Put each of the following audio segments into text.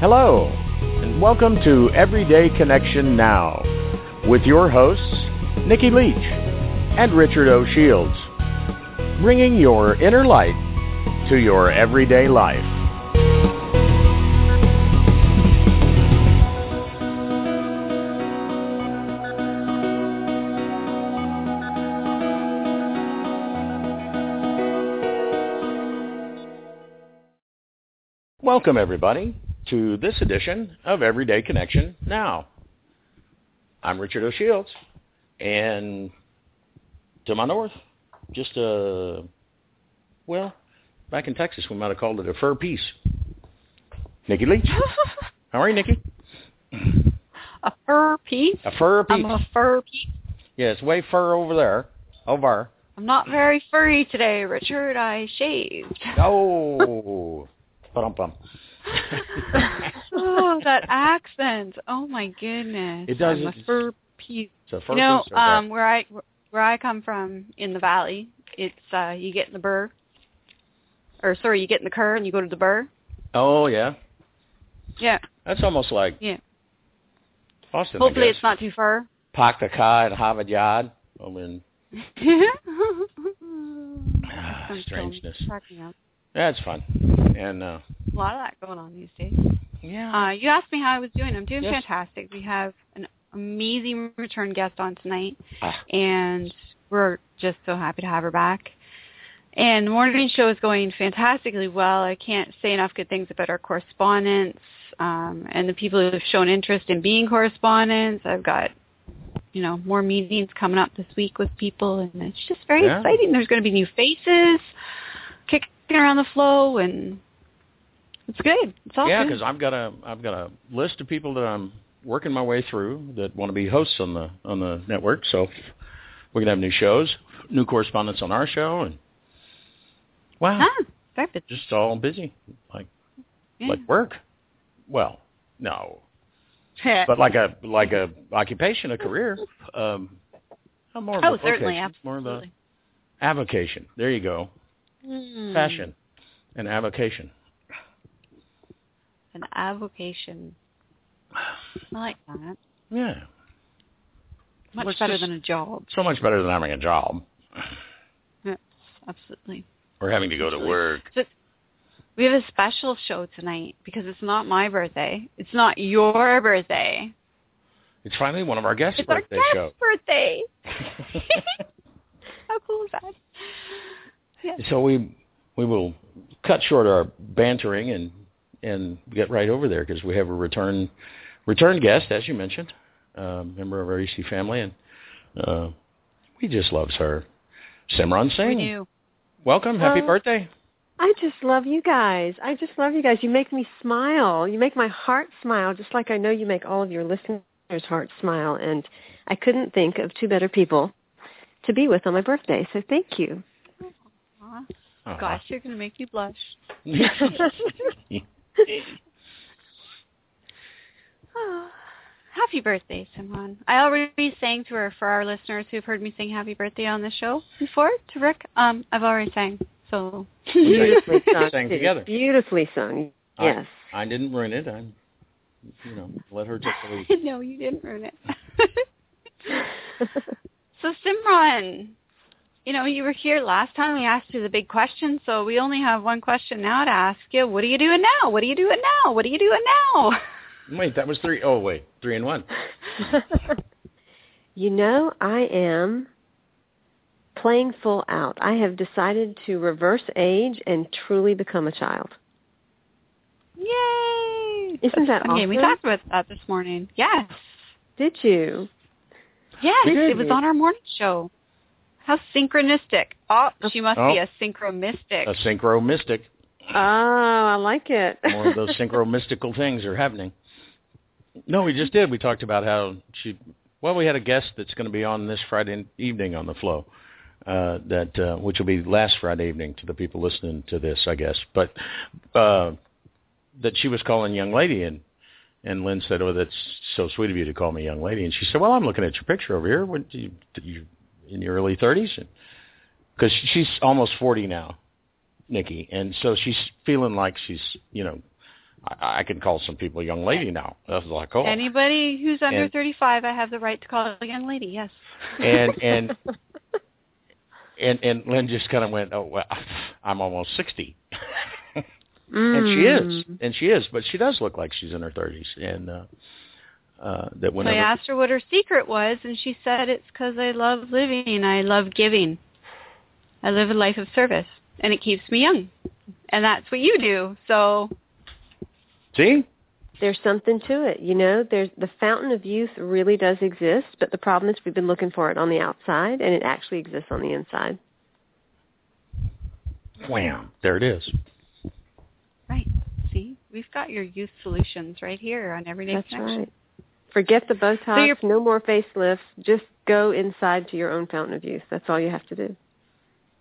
Hello, and welcome to Everyday Connection Now with your hosts, Nikki Leach and Richard O'Shields, bringing your inner light to your everyday life. Welcome, everybody, to this edition of Everyday Connection Now. I'm Richard O'Shields, and to my north, just back in Texas, we might have called it a fur piece. Nikki Leach. How are you, Nikki? A fur piece? A fur piece. I'm a fur piece. Yeah, it's way fur over there. Over. I'm not very furry today, Richard. I shaved. Oh. Ba-dum-bum. Oh, that accent! Oh my goodness! It does. I'm a fur piece. It's a fur piece. Where I come from in the valley, it's you get in the burr, you get in the curr and you go to the burr. Oh yeah. Yeah. That's almost like Austin. Hopefully, it's not too far. Pak Taka and Havad Yad. I mean, strangeness. Yeah, it's fun. And a lot of that going on these days. Yeah. You asked me how I was doing. I'm doing fantastic. We have an amazing return guest on tonight, and we're just so happy to have her back. And the morning show is going fantastically well. I can't say enough good things about our correspondents and the people who have shown interest in being correspondents. I've got, more meetings coming up this week with people, and it's just very exciting. There's going to be new faces kicking around the flow, and it's good. It's all good. Yeah, because I've got a list of people that I'm working my way through that want to be hosts on the network. So we're gonna have new shows, new correspondents on our show, and just all busy, like work. Well, no, but like a occupation, a career. I'm more of a certainly, absolutely. More of the avocation. There you go. Fashion, and avocation. An avocation. I like that. Yeah. Much better than a job. So much better than having a job. Yes, absolutely. Or having to go to work. So we have a special show tonight because it's not my birthday. It's not your birthday. It's finally one of our guests' birthday show. It's our guest's birthday. How cool is that? Yeah. So we will cut short our bantering and get right over there because we have a return guest, as you mentioned, a member of our EC family, and we just loves her. Simran Singh. We do. Welcome. Happy birthday. I just love you guys. You make me smile. You make my heart smile, just like I know you make all of your listeners' hearts smile. And I couldn't think of two better people to be with on my birthday, so thank you. Uh-huh. Gosh, you're going to make you blush. Oh, happy birthday, Simran. I already sang to her, for our listeners who've heard me sing happy birthday on the show before, to Rick. I've already sang. So beautifully sung together. Beautifully sung, yes. I didn't ruin it. I let her just leave. No, you didn't ruin it. So, Simran... you were here last time. We asked you the big question, so we only have one question now to ask you. What are you doing now? Wait, that was three. Oh, wait, 3 in 1. I am playing full out. I have decided to reverse age and truly become a child. Yay! Isn't that awesome? Okay, we talked about that this morning. Yes. Did you? Yes, it was on our morning show. How synchronistic. Oh, she must be a synchromistic. Oh, I like it. More of those synchro-mystical things are happening. No, we just did. We talked about how she... Well, we had a guest that's going to be on this Friday evening on The Flow, which will be last Friday evening to the people listening to this, I guess. But that she was calling young lady, and Lynn said, oh, that's so sweet of you to call me young lady. And she said, well, I'm looking at your picture over here. What, you in your early 30s? Because she's almost 40 now, Nikki. And so she's feeling like she's, you know, I can call some people young lady now. That's what I call anybody who's under 35. I have the right to call a young lady. Yes. And Lynn just kind of went, oh, well, I'm almost 60, and she is, but she does look like she's in her 30s. And that when I asked her what her secret was, and she said it's because I love living, I love giving, I live a life of service, and it keeps me young, and that's what you do. So. See? There's something to it, you know. There's the fountain of youth really does exist, but the problem is we've been looking for it on the outside, and it actually exists on the inside. Wham! There it is. Right. See, we've got your youth solutions right here on Everyday Connection. That's right. Forget the Botox, no more facelifts. Just go inside to your own fountain of youth. That's all you have to do.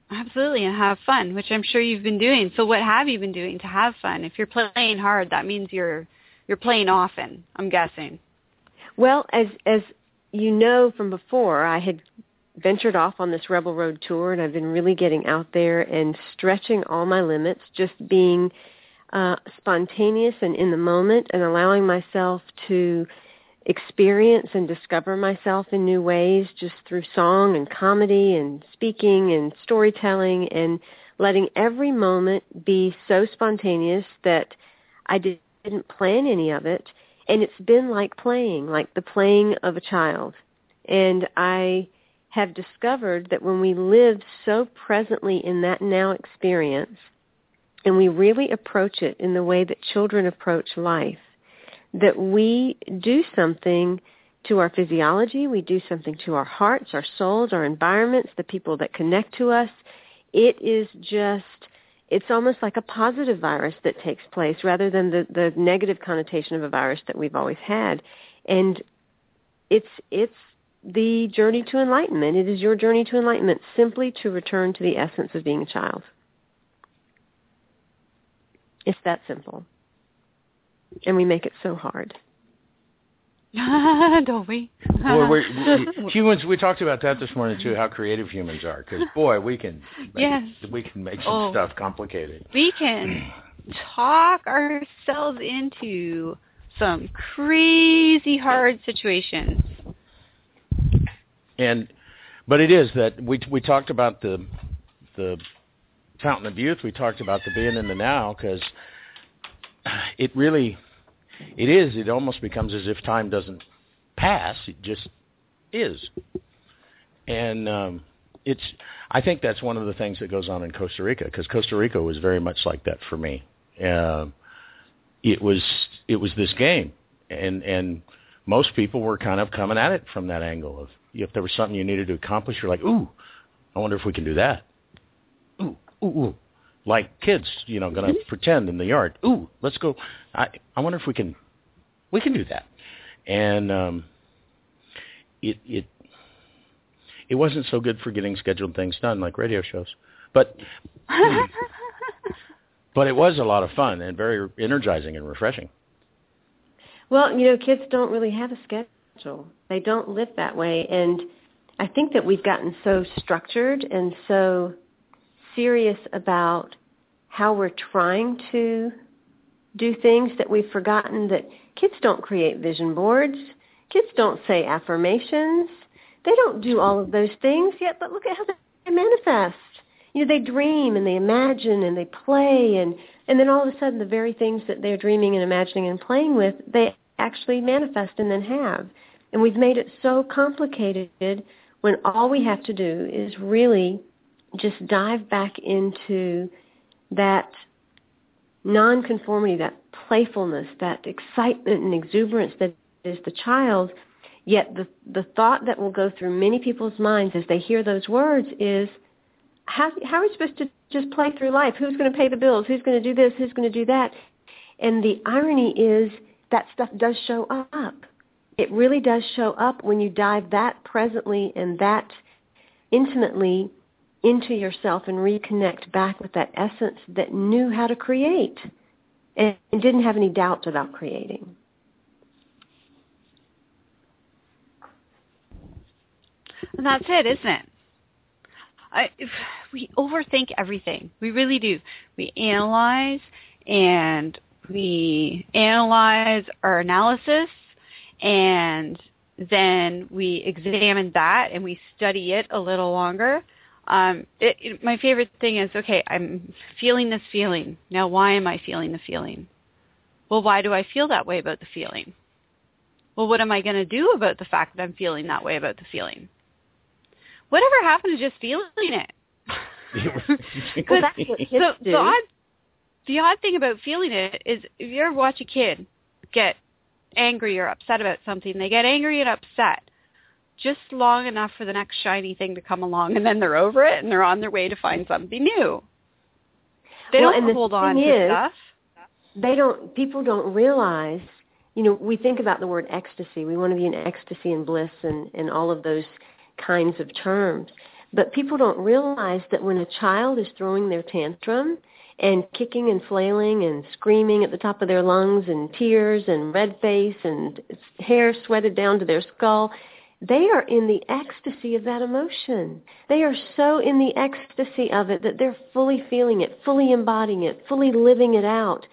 Absolutely, and have fun, which I'm sure you've been doing. So what have you been doing to have fun? If you're playing hard, that means you're playing often, I'm guessing. Well, as you know from before, I had ventured off on this Rebel Road tour, and I've been really getting out there and stretching all my limits, just being spontaneous and in the moment and allowing myself to experience and discover myself in new ways, just through song and comedy and speaking and storytelling, and letting every moment be so spontaneous that I didn't plan any of it. And it's been like playing, like the playing of a child. And I have discovered that when we live so presently in that now experience, and we really approach it in the way that children approach life, that we do something to our physiology, we do something to our hearts, our souls, our environments, the people that connect to us. It is just, it's almost like a positive virus that takes place rather than the negative connotation of a virus that we've always had. And it's the journey to enlightenment. It is your journey to enlightenment, simply to return to the essence of being a child. It's that simple. And we make it so hard. Don't we? Well, humans, we talked about that this morning, too, how creative humans are. Because, boy, we can make some stuff complicated. We can talk ourselves into some crazy hard situations. But it is that we talked about the fountain of youth. We talked about the being in the now, because... It almost becomes as if time doesn't pass. It just is. And I think that's one of the things that goes on in Costa Rica, because Costa Rica was very much like that for me. It was this game. And most people were kind of coming at it from that angle of, if there was something you needed to accomplish, you're like, ooh, I wonder if we can do that. Ooh. Like kids, you know, going to pretend in the yard. Ooh, let's go. I wonder if we can do that. And it wasn't so good for getting scheduled things done like radio shows, but it was a lot of fun and very energizing and refreshing. Well, you know, kids don't really have a schedule. They don't live that way, and I think that we've gotten so structured and so serious about how we're trying to do things that we've forgotten that kids don't create vision boards, kids don't say affirmations, they don't do all of those things yet, but look at how they manifest. You know, they dream and they imagine and they play, and then all of a sudden the very things that they're dreaming and imagining and playing with, they actually manifest and then have. And we've made it so complicated when all we have to do is really just dive back into that nonconformity, that playfulness, that excitement and exuberance that is the child. Yet the thought that will go through many people's minds as they hear those words is, how are we supposed to just play through life? Who's going to pay the bills? Who's going to do this? Who's going to do that? And the irony is that stuff does show up. It really does show up when you dive that presently and that intimately into yourself and reconnect back with that essence that knew how to create and didn't have any doubts about creating. And that's it, isn't it? We overthink everything. We really do. We analyze, and we analyze our analysis, and then we examine that, and we study it a little longer. My favorite thing is, okay, I'm feeling this feeling. Now, why am I feeling the feeling? Well, why do I feel that way about the feeling? Well, what am I going to do about the fact that I'm feeling that way about the feeling? Whatever happened to just feeling it? Well, that's what kids do. The odd thing about feeling it is, if you ever watch a kid get angry or upset about something, they get angry and upset just long enough for the next shiny thing to come along, and then they're over it, and they're on their way to find something new. They don't hold on to stuff. People don't realize, you know, we think about the word ecstasy. We want to be in ecstasy and bliss and all of those kinds of terms. But people don't realize that when a child is throwing their tantrum and kicking and flailing and screaming at the top of their lungs and tears and red face and hair sweated down to their skull, they are in the ecstasy of that emotion. They are so in the ecstasy of it that they're fully feeling it, fully embodying it, fully living it out.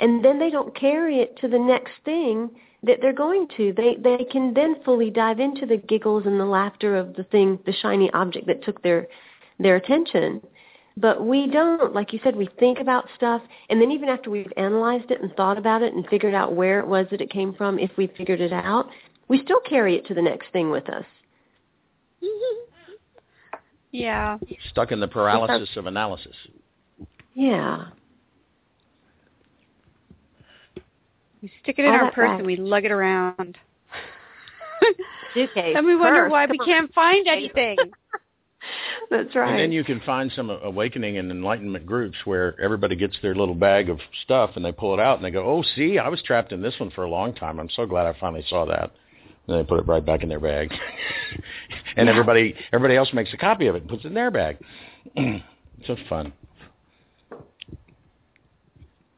And then they don't carry it to the next thing that they're going to. They can then fully dive into the giggles and the laughter of the thing, the shiny object that took their attention. But we don't. Like you said, we think about stuff, and then even after we've analyzed it and thought about it and figured out where it was that it came from, if we figured it out, we still carry it to the next thing with us. Yeah. Stuck in the paralysis of analysis. Yeah. We stick it in our purse and we lug it around. And we wonder why we can't find anything. That's right. And then you can find some awakening and enlightenment groups where everybody gets their little bag of stuff and they pull it out and they go, oh, see, I was trapped in this one for a long time. I'm so glad I finally saw that. And they put it right back in their bag. And everybody else makes a copy of it and puts it in their bag. So fun.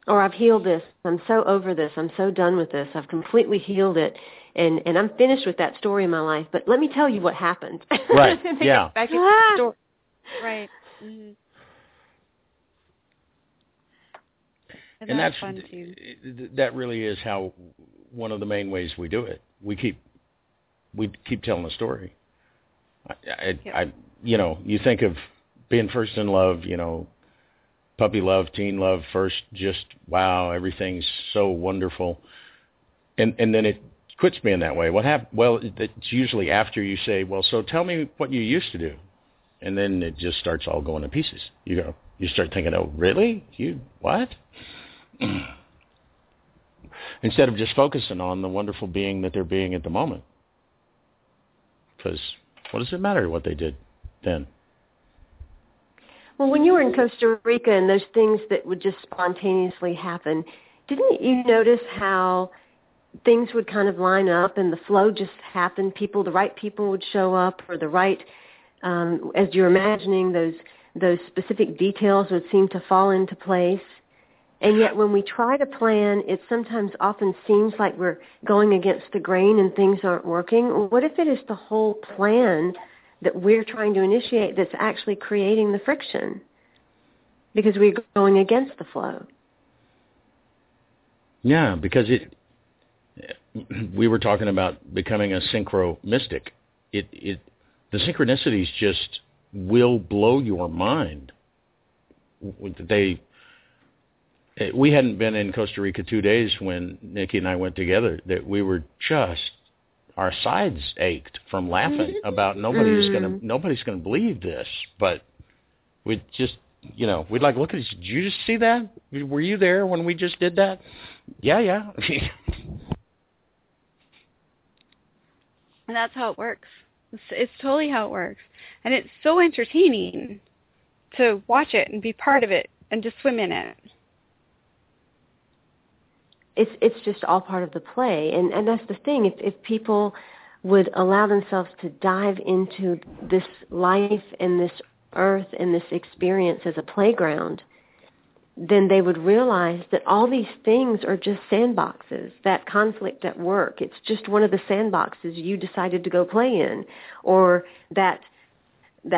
Or I've healed this. I'm so over this. I'm so done with this. I've completely healed it. And I'm finished with that story in my life. But let me tell you what happened. Right, yeah. Back into the story. Right. Mm-hmm. And that's fun, too. That really is how one of the main ways we do it. We keep telling a story. You know, you think of being first in love, you know, puppy love, teen love, first, just, wow, everything's so wonderful. And then it quits being that way. What happened? Well, it's usually after you say, well, so tell me what you used to do. And then it just starts all going to pieces. You start thinking, oh, really? You, what? Instead of just focusing on the wonderful being that they're being at the moment. Because what does it matter what they did then? Well, when you were in Costa Rica and those things that would just spontaneously happen, didn't you notice how things would kind of line up and the flow just happened? The right people would show up, or the right, as you're imagining, those specific details would seem to fall into place. And yet when we try to plan, it sometimes often seems like we're going against the grain and things aren't working. What if it is the whole plan that we're trying to initiate that's actually creating the friction because we're going against the flow? Yeah, because we were talking about becoming a synchro mystic. The synchronicities just will blow your mind. We hadn't been in Costa Rica 2 days when Nikki and I went together that we were just, our sides ached from laughing about nobody's gonna believe this, but we just, you know, we'd like look at this. Did you just see that? Were you there when we just did that? Yeah. And that's how it works. It's totally how it works, and it's so entertaining. to watch it and be part of it and to swim in it. It's just all part of the play, and that's the thing. If people would allow themselves to dive into this life and this earth and this experience as a playground, then they would realize that all these things are just sandboxes. That conflict at work, it's just one of the sandboxes you decided to go play in, or that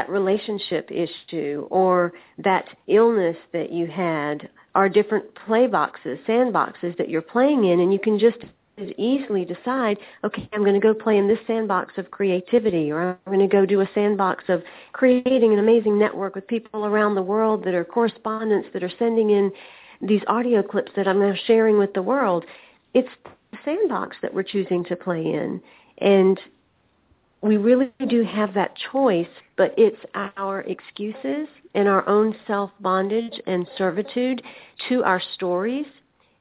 relationship issue, or that illness that you had, are different play boxes, sandboxes that you're playing in, and you can just as easily decide, okay, I'm going to go play in this sandbox of creativity, or I'm going to go do a sandbox of creating an amazing network with people around the world that are correspondents that are sending in these audio clips that I'm now sharing with the world. It's the sandbox that we're choosing to play in, and we really do have that choice, but it's our excuses and our own self-bondage and servitude to our stories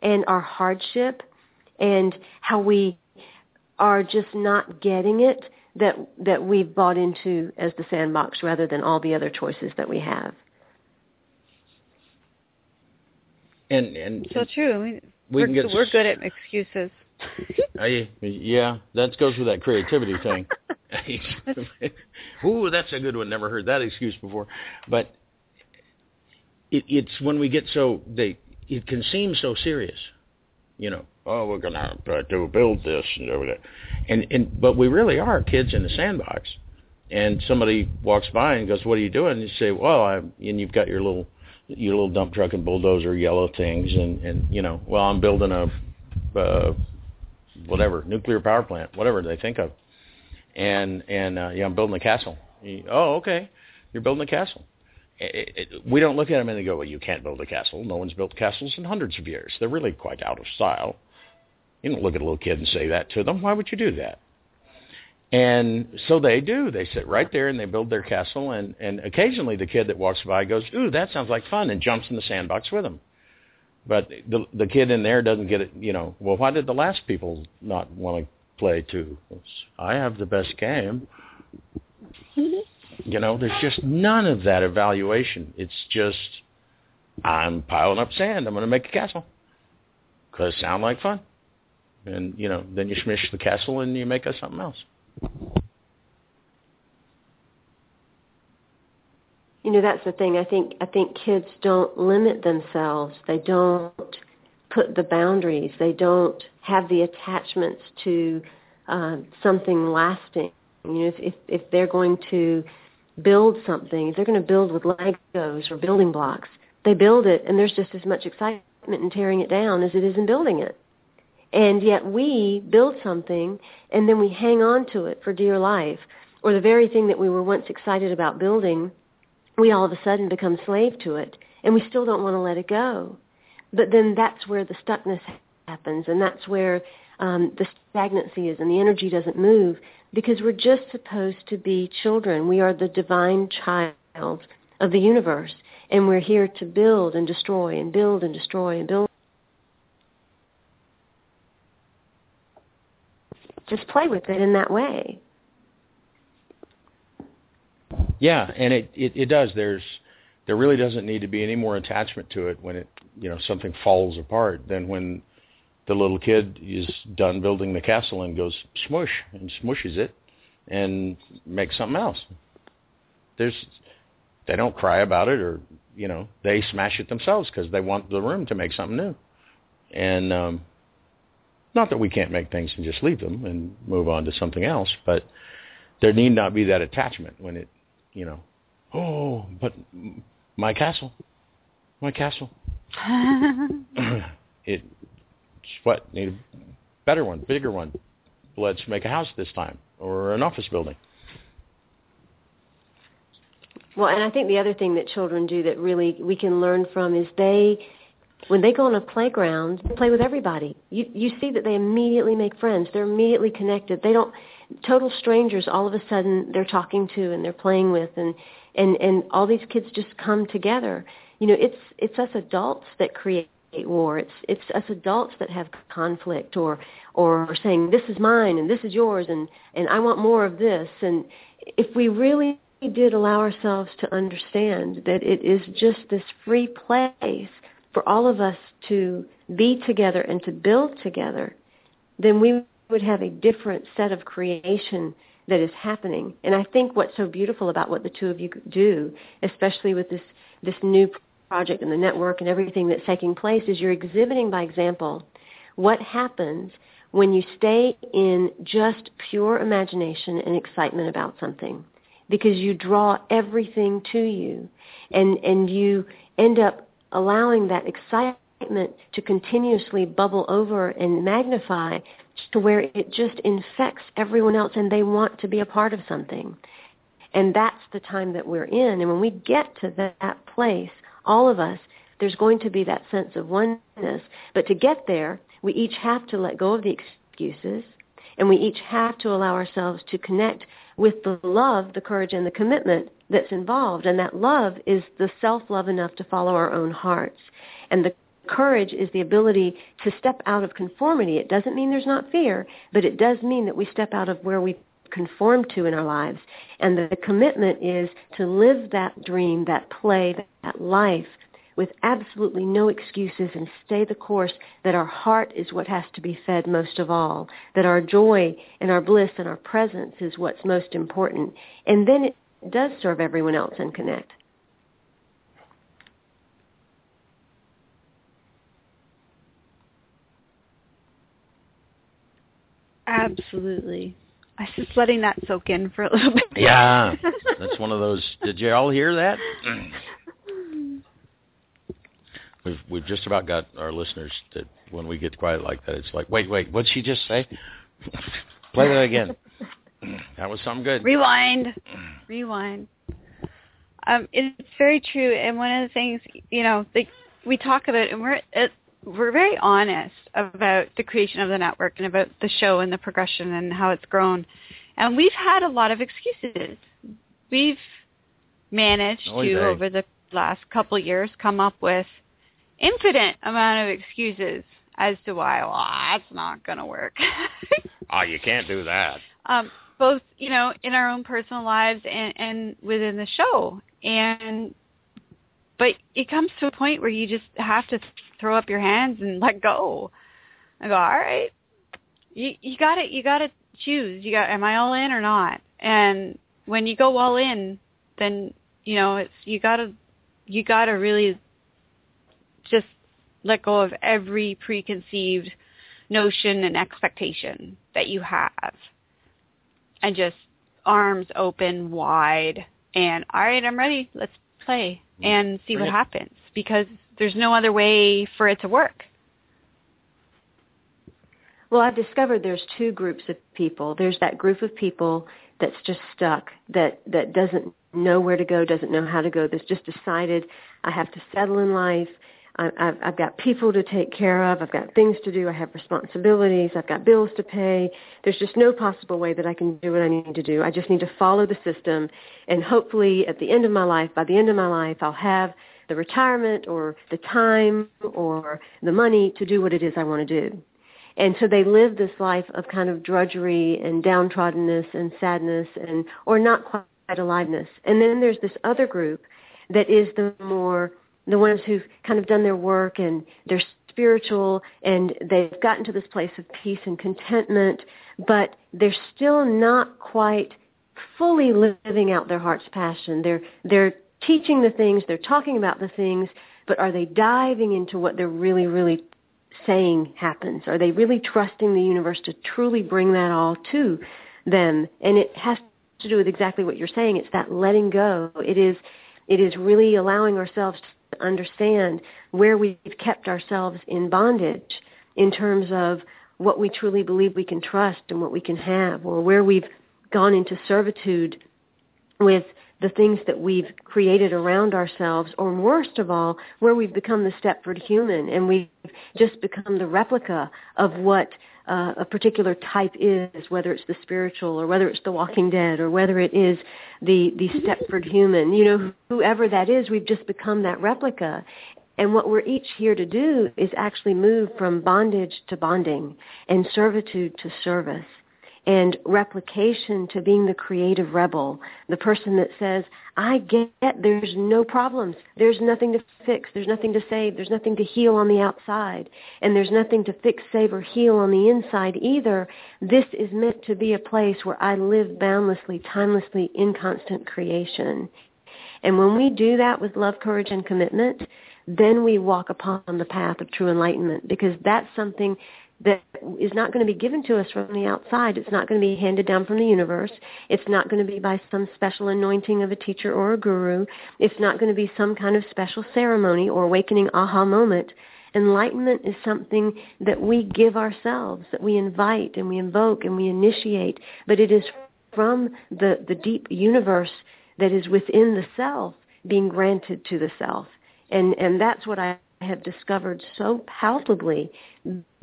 and our hardship and how we are just not getting it that we've bought into as the sandbox rather than all the other choices that we have. And so true. I mean, we're good at excuses. Yeah, that goes with that creativity thing. Ooh, that's a good one. Never heard that excuse before. But it's when we get it can seem so serious, you know. Oh, we're going to have to build this and over that, and but we really are kids in the sandbox. And somebody walks by and goes, "What are you doing?" And you say, "Well, and you've got your little dump truck and bulldozer yellow things, and you know, well, I'm building a whatever nuclear power plant, whatever they think of." And I'm building a castle. Oh, okay, you're building a castle. We don't look at them and they go, well, you can't build a castle. No one's built castles in hundreds of years. They're really quite out of style. You don't look at a little kid and say that to them. Why would you do that? And so they do. They sit right there and they build their castle. And occasionally the kid that walks by goes, ooh, that sounds like fun, and jumps in the sandbox with them. But the kid in there doesn't get it, you know, well, why did the last people not want to play too? I have the best game. You know, there's just none of that evaluation. It's just, I'm piling up sand. I'm going to make a castle because it sounds like fun. And, you know, then you smish the castle and you make us something else. You know, that's the thing. I think kids don't limit themselves. They don't put the boundaries. They don't have the attachments to something lasting. You know, if they're going to build something, if they're going to build with Legos or building blocks, they build it, and there's just as much excitement in tearing it down as it is in building it. And yet we build something, and then we hang on to it for dear life, or the very thing that we were once excited about building, we all of a sudden become slave to it, and we still don't want to let it go. But then that's where the stuckness happens, and that's where the stagnancy is, and the energy doesn't move, because we're just supposed to be children. We are the divine child of the universe, and we're here to build and destroy and build and destroy and build. Just play with it in that way. Yeah, and it does. There really doesn't need to be any more attachment to it when it, you know, something falls apart than when the little kid is done building the castle and goes smoosh and smooshes it and makes something else. They don't cry about it, or, you know, they smash it themselves because they want the room to make something new. And not that we can't make things and just leave them and move on to something else, but there need not be that attachment when it, you know, oh, but my castle. Need a better one, bigger one. Let's make a house this time, or an office building. Well, and I think the other thing that children do that really we can learn from is when they go on a playground, they play with everybody. You see that they immediately make friends. They're immediately connected. They don't, total strangers, all of a sudden they're talking to and they're playing with, and all these kids just come together. You know, it's us adults that create war. It's us adults that have conflict, or saying this is mine and this is yours, and I want more of this. And if we really we did allow ourselves to understand that it is just this free place for all of us to be together and to build together, then we would have a different set of creation that is happening. And I think what's so beautiful about what the two of you do, especially with this new project and the network and everything that's taking place, is you're exhibiting by example what happens when you stay in just pure imagination and excitement about something, because you draw everything to you, and you end up allowing that excitement to continuously bubble over and magnify to where it just infects everyone else and they want to be a part of something. And that's the time that we're in. And when we get to that place, all of us, there's going to be that sense of oneness. But to get there, we each have to let go of the excuses, and we each have to allow ourselves to connect with the love, the courage, and the commitment that's involved. And that love is the self-love enough to follow our own hearts. And the courage is the ability to step out of conformity. It doesn't mean there's not fear, but it does mean that we step out of where we conform to in our lives. And the commitment is to live that dream, that play, that life with absolutely no excuses, and stay the course, that our heart is what has to be fed most of all, that our joy and our bliss and our presence is what's most important. And then it does serve everyone else and connect. Absolutely. I was just letting that soak in for a little bit. Yeah, that's one of those. Did you all hear that? We've just about got our listeners that when we get quiet like that, it's like, wait, what'd she just say? Play that again. That was something good. Rewind. It's very true. And one of the things, we talk about, and we're very honest about the creation of the network and about the show and the progression and how it's grown. And we've had a lot of excuses. We've managed to, over the last couple of years, come up with infinite amount of excuses as to why that's not going to work. You can't do that. Both, in our own personal lives and within the show. But it comes to a point where you just have to throw up your hands and let go. I go, all right, you got to choose. Am I all in or not? And when you go all in, then it's you got to really just let go of every preconceived notion and expectation that you have, and just arms open wide and, all right, I'm ready, let's play and see what happens, because there's no other way for it to work. Well, I've discovered there's two groups of people. There's that group of people that's just stuck, that doesn't know where to go, doesn't know how to go, that's just decided, I have to settle in life, I've got people to take care of, I've got things to do, I have responsibilities, I've got bills to pay. There's just no possible way that I can do what I need to do. I just need to follow the system, and hopefully by the end of my life, I'll have the retirement or the time or the money to do what it is I want to do. And so they live this life of kind of drudgery and downtroddenness and sadness or not quite aliveness. And then there's this other group that is the ones who've kind of done their work and they're spiritual and they've gotten to this place of peace and contentment, but they're still not quite fully living out their heart's passion. They're teaching the things, they're talking about the things, but are they diving into what they're really, really saying happens? Are they really trusting the universe to truly bring that all to them? And it has to do with exactly what you're saying. It's that letting go. It is really allowing ourselves to understand where we've kept ourselves in bondage in terms of what we truly believe we can trust and what we can have, or where we've gone into servitude with the things that we've created around ourselves, or worst of all, where we've become the Stepford human and we've just become the replica of what a particular type is, whether it's the spiritual or whether it's the Walking Dead or whether it is the Stepford human. Whoever that is, we've just become that replica. And what we're each here to do is actually move from bondage to bonding and servitude to service. and replication to being the creative rebel, the person that says, I get it. There's no problems. There's nothing to fix. There's nothing to save. There's nothing to heal on the outside. And there's nothing to fix, save, or heal on the inside either. This is meant to be a place where I live boundlessly, timelessly, in constant creation. And when we do that with love, courage, and commitment, then we walk upon the path of true enlightenment, because that's something that is not going to be given to us from the outside. It's not going to be handed down from the universe. It's not going to be by some special anointing of a teacher or a guru. It's not going to be some kind of special ceremony or awakening aha moment. Enlightenment is something that we give ourselves, that we invite and we invoke and we initiate, but it is from the deep universe that is within the self being granted to the self. And that's what I have discovered so palpably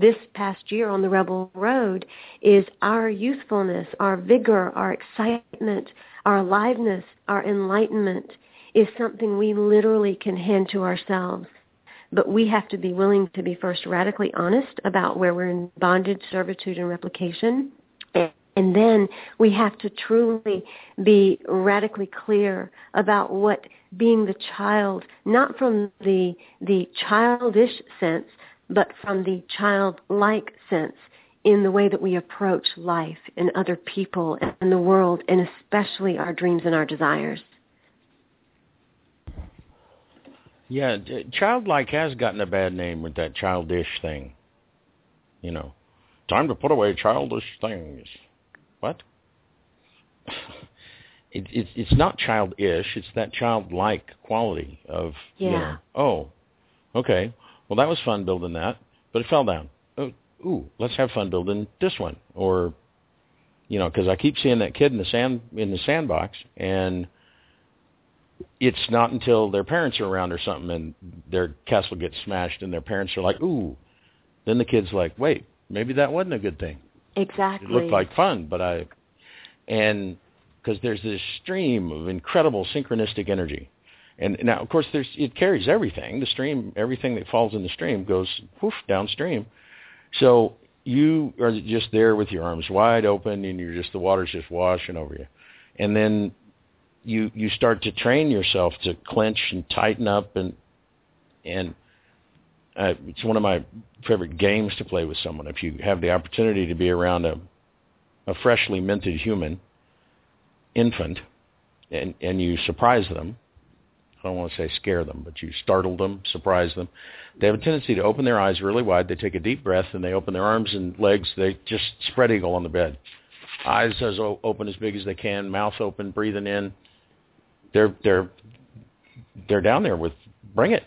this past year on the Rebel Road, is our youthfulness, our vigor, our excitement, our aliveness, our enlightenment is something we literally can hand to ourselves. But we have to be willing to be first radically honest about where we're in bondage, servitude, and replication. And then we have to truly be radically clear about what being the child, not from the childish sense, but from the childlike sense in the way that we approach life and other people and the world, and especially our dreams and our desires. Yeah, childlike has gotten a bad name with that childish thing. You know, time to put away childish things. What? It's not childish. It's that childlike quality of, you know, oh, okay, well, that was fun building that, but it fell down. Oh, ooh, let's have fun building this one. Or, you know, because I keep seeing that kid in the sandbox, and it's not until their parents are around or something and their castle gets smashed and their parents are like, ooh. Then the kid's like, wait, maybe that wasn't a good thing. Exactly. It looked like fun, but because there's this stream of incredible synchronistic energy. And now, of course, it carries everything. The stream, everything that falls in the stream goes whoosh downstream. So you are just there with your arms wide open, and the water's just washing over you. And then you start to train yourself to clench and tighten up, and it's one of my favorite games to play with someone. If you have the opportunity to be around a freshly minted human infant, and you surprise them, I don't want to say scare them, but you startle them, surprise them, they have a tendency to open their eyes really wide. They take a deep breath, and they open their arms and legs. They just spread eagle on the bed. Eyes as open as big as they can, mouth open, breathing in. They're down there with, bring it.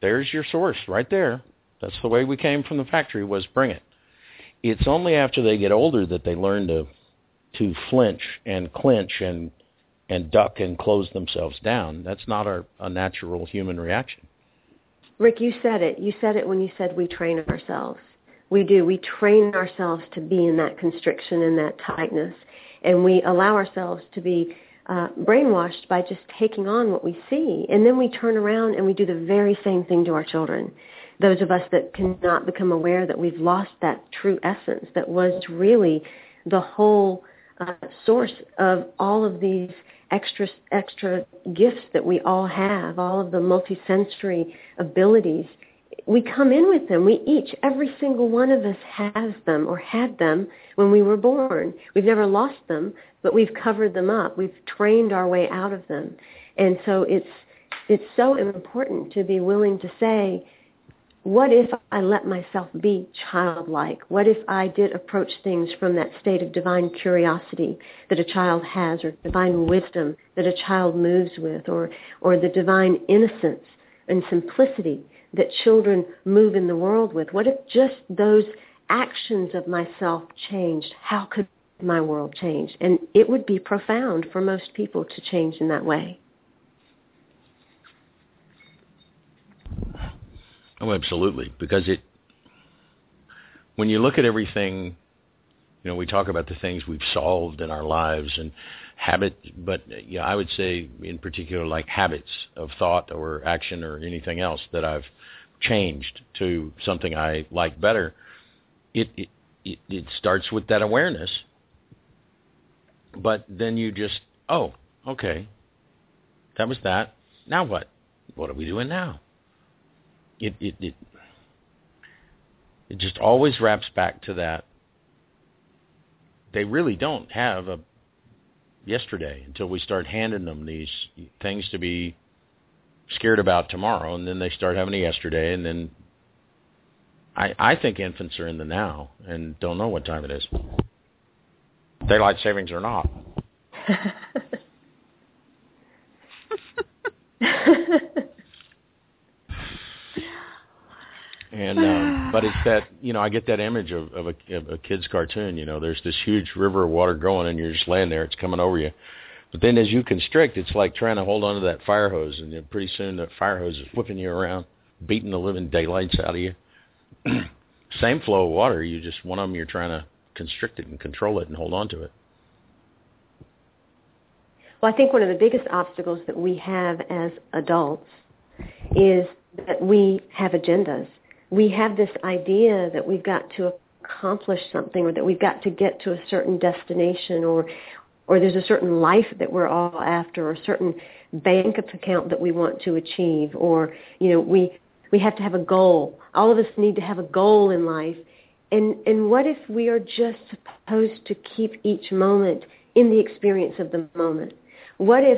There's your source right there. That's the way we came from the factory, was bring it. It's only after they get older that they learn to flinch and clench and duck and close themselves down. That's not a natural human reaction. Rick, you said it. You said it when you said we train ourselves. We do. We train ourselves to be in that constriction and that tightness, and we allow ourselves to be brainwashed by just taking on what we see. And then we turn around and we do the very same thing to our children. Those of us that cannot become aware that we've lost that true essence that was really the whole source of all of these extra gifts that we all have, all of the multisensory abilities. We come in with them. Every single one of us has them or had them when we were born. We've never lost them, but we've covered them up. We've trained our way out of them. And so it's so important to be willing to say, what if I let myself be childlike? What if I did approach things from that state of divine curiosity that a child has, or divine wisdom that a child moves with, or the divine innocence and simplicity that children move in the world with? What if just those actions of myself changed? How could my world change? And it would be profound for most people to change in that way. Oh, absolutely. Because when you look at everything, you know, we talk about the things we've solved in our lives and habit, but yeah, I would say in particular like habits of thought or action or anything else that I've changed to something I like better. It starts with that awareness But then you just, oh, okay, that was that. Now what? What are we doing now? It just always wraps back to that. They really don't have a yesterday until we start handing them these things to be scared about tomorrow, and then they start having a yesterday, and then I think infants are in the now and don't know what time it is. Daylight savings or not. And but it's that, you know, I get that image of a kid's cartoon. You know, there's this huge river of water going, and you're just laying there. It's coming over you. But then as you constrict, it's like trying to hold on to that fire hose, and then pretty soon that fire hose is whipping you around, beating the living daylights out of you. Same flow of water. You just, one of them, you're trying to constrict it and control it and hold on to it. Well, I think one of the biggest obstacles that we have as adults is that we have agendas. We have this idea that we've got to accomplish something, or that we've got to get to a certain destination, or there's a certain life that we're all after, or a certain bank account that we want to achieve, or, you know, we have to have a goal. All of us need to have a goal in life. And what if we are just supposed to keep each moment in the experience of the moment? What if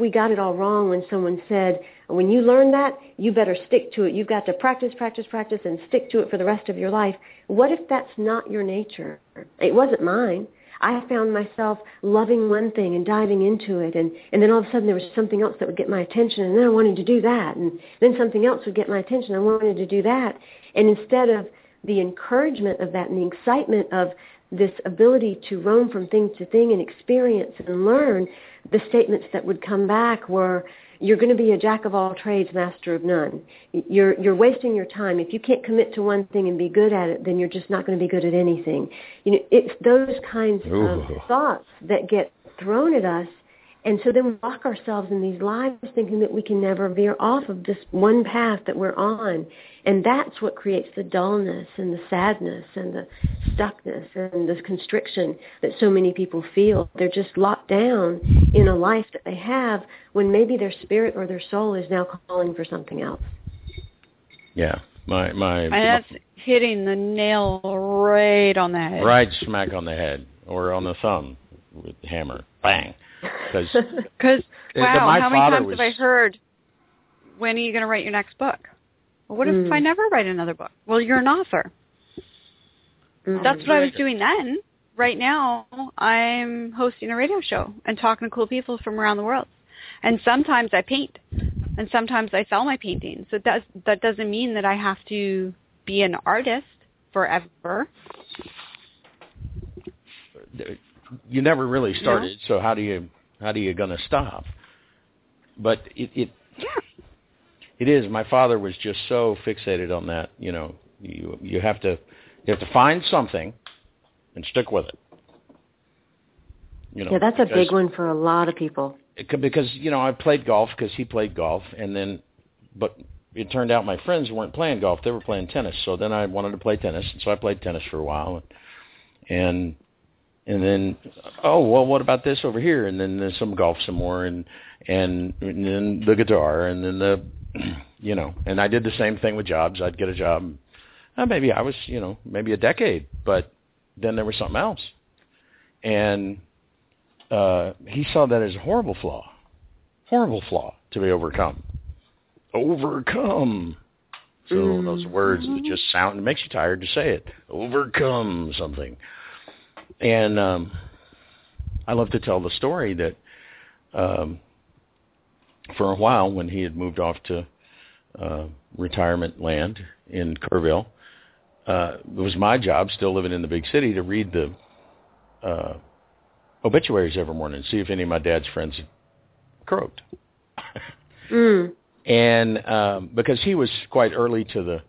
we got it all wrong when someone said, when you learn that, you better stick to it. You've got to practice, practice, practice, and stick to it for the rest of your life. What if that's not your nature? It wasn't mine. I found myself loving one thing and diving into it, and then all of a sudden there was something else that would get my attention, and then I wanted to do that, and then something else would get my attention. I wanted to do that. And instead of the encouragement of that and the excitement of this ability to roam from thing to thing and experience and learn, the statements that would come back were, you're going to be a jack of all trades, master of none. You're wasting your time. If you can't commit to one thing and be good at it, then you're just not going to be good at anything. You know, it's those kinds of thoughts that get thrown at us, and so then we lock ourselves in these lives thinking that we can never veer off of this one path that we're on, and that's what creates the dullness and the sadness and the stuckness and the constriction that so many people feel. They're just locked down in a life that they have when maybe their spirit or their soul is now calling for something else. Yeah. That's hitting the nail right on the head. Right smack on the head, or on the thumb with the hammer. Bang. Because, wow, how many times have I heard, when are you going to write your next book? Well, what if I never write another book? Well, you're an author. That's what I was doing then. Right now, I'm hosting a radio show and talking to cool people from around the world. And sometimes I paint, and sometimes I sell my paintings. So that doesn't mean that I have to be an artist forever. You never really started, so how do you gonna stop? But it is. My father was just so fixated on that. You know, you have to find something and stick with it. You know, yeah, that's a big one for a lot of people. Because, you know, I played golf because he played golf, but it turned out my friends weren't playing golf; they were playing tennis. So then I wanted to play tennis, and so I played tennis for a while, And then, oh, well, what about this over here? And then there's some golf some more, and then the guitar, and then and I did the same thing with jobs. I'd get a job. Maybe I was, maybe a decade, but then there was something else. And he saw that as a horrible flaw to be overcome. Overcome. So those words that just sound, it makes you tired to say it. Overcome something. And I love to tell the story that for a while, when he had moved off to retirement land in Kerrville, it was my job, still living in the big city, to read the obituaries every morning and see if any of my dad's friends had croaked. And because he was quite early to the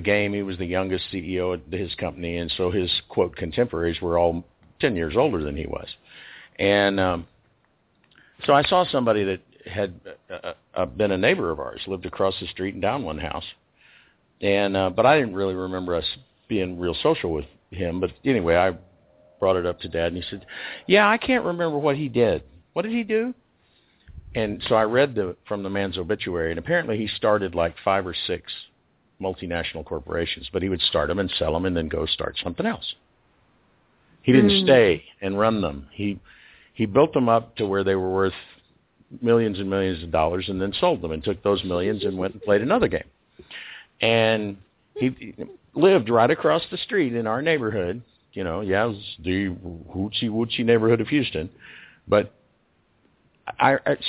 game, he was the youngest CEO at his company, and so his, quote, contemporaries were all 10 years older than he was. And so I saw somebody that had been a neighbor of ours, lived across the street and down one house. And but I didn't really remember us being real social with him. But anyway, I brought it up to Dad, and he said, yeah, I can't remember what he did. What did he do? And so I read from the man's obituary, and apparently he started like 5 or 6 multinational corporations, but he would start them and sell them and then go start something else. He didn't stay and run them. He built them up to where they were worth millions and millions of dollars and then sold them and took those millions and went and played another game. And he lived right across the street in our neighborhood. You know, yeah, it was the hoochie-woochie neighborhood of Houston. But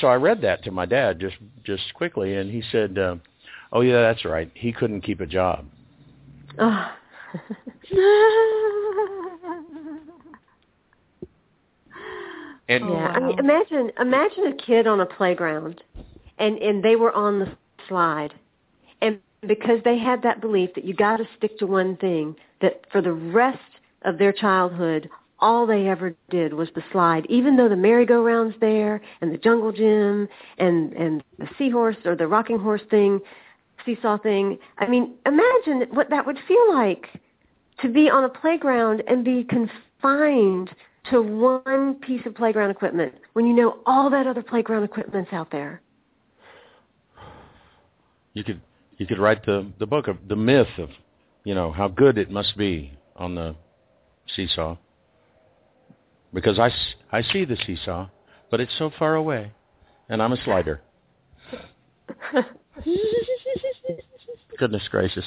so I read that to my dad just quickly, and he said, oh, yeah, that's right. He couldn't keep a job. Oh. I mean, imagine a kid on a playground, and they were on the slide, and because they had that belief that you got to stick to one thing, that for the rest of their childhood, all they ever did was the slide, even though the merry-go-round's there and the jungle gym and the seahorse or the rocking horse thing, seesaw thing. I mean, imagine what that would feel like to be on a playground and be confined to one piece of playground equipment when you know all that other playground equipment's out there. You could write the book of the myth of, you know, how good it must be on the seesaw. Because I see the seesaw, but it's so far away, and I'm a slider. Goodness gracious.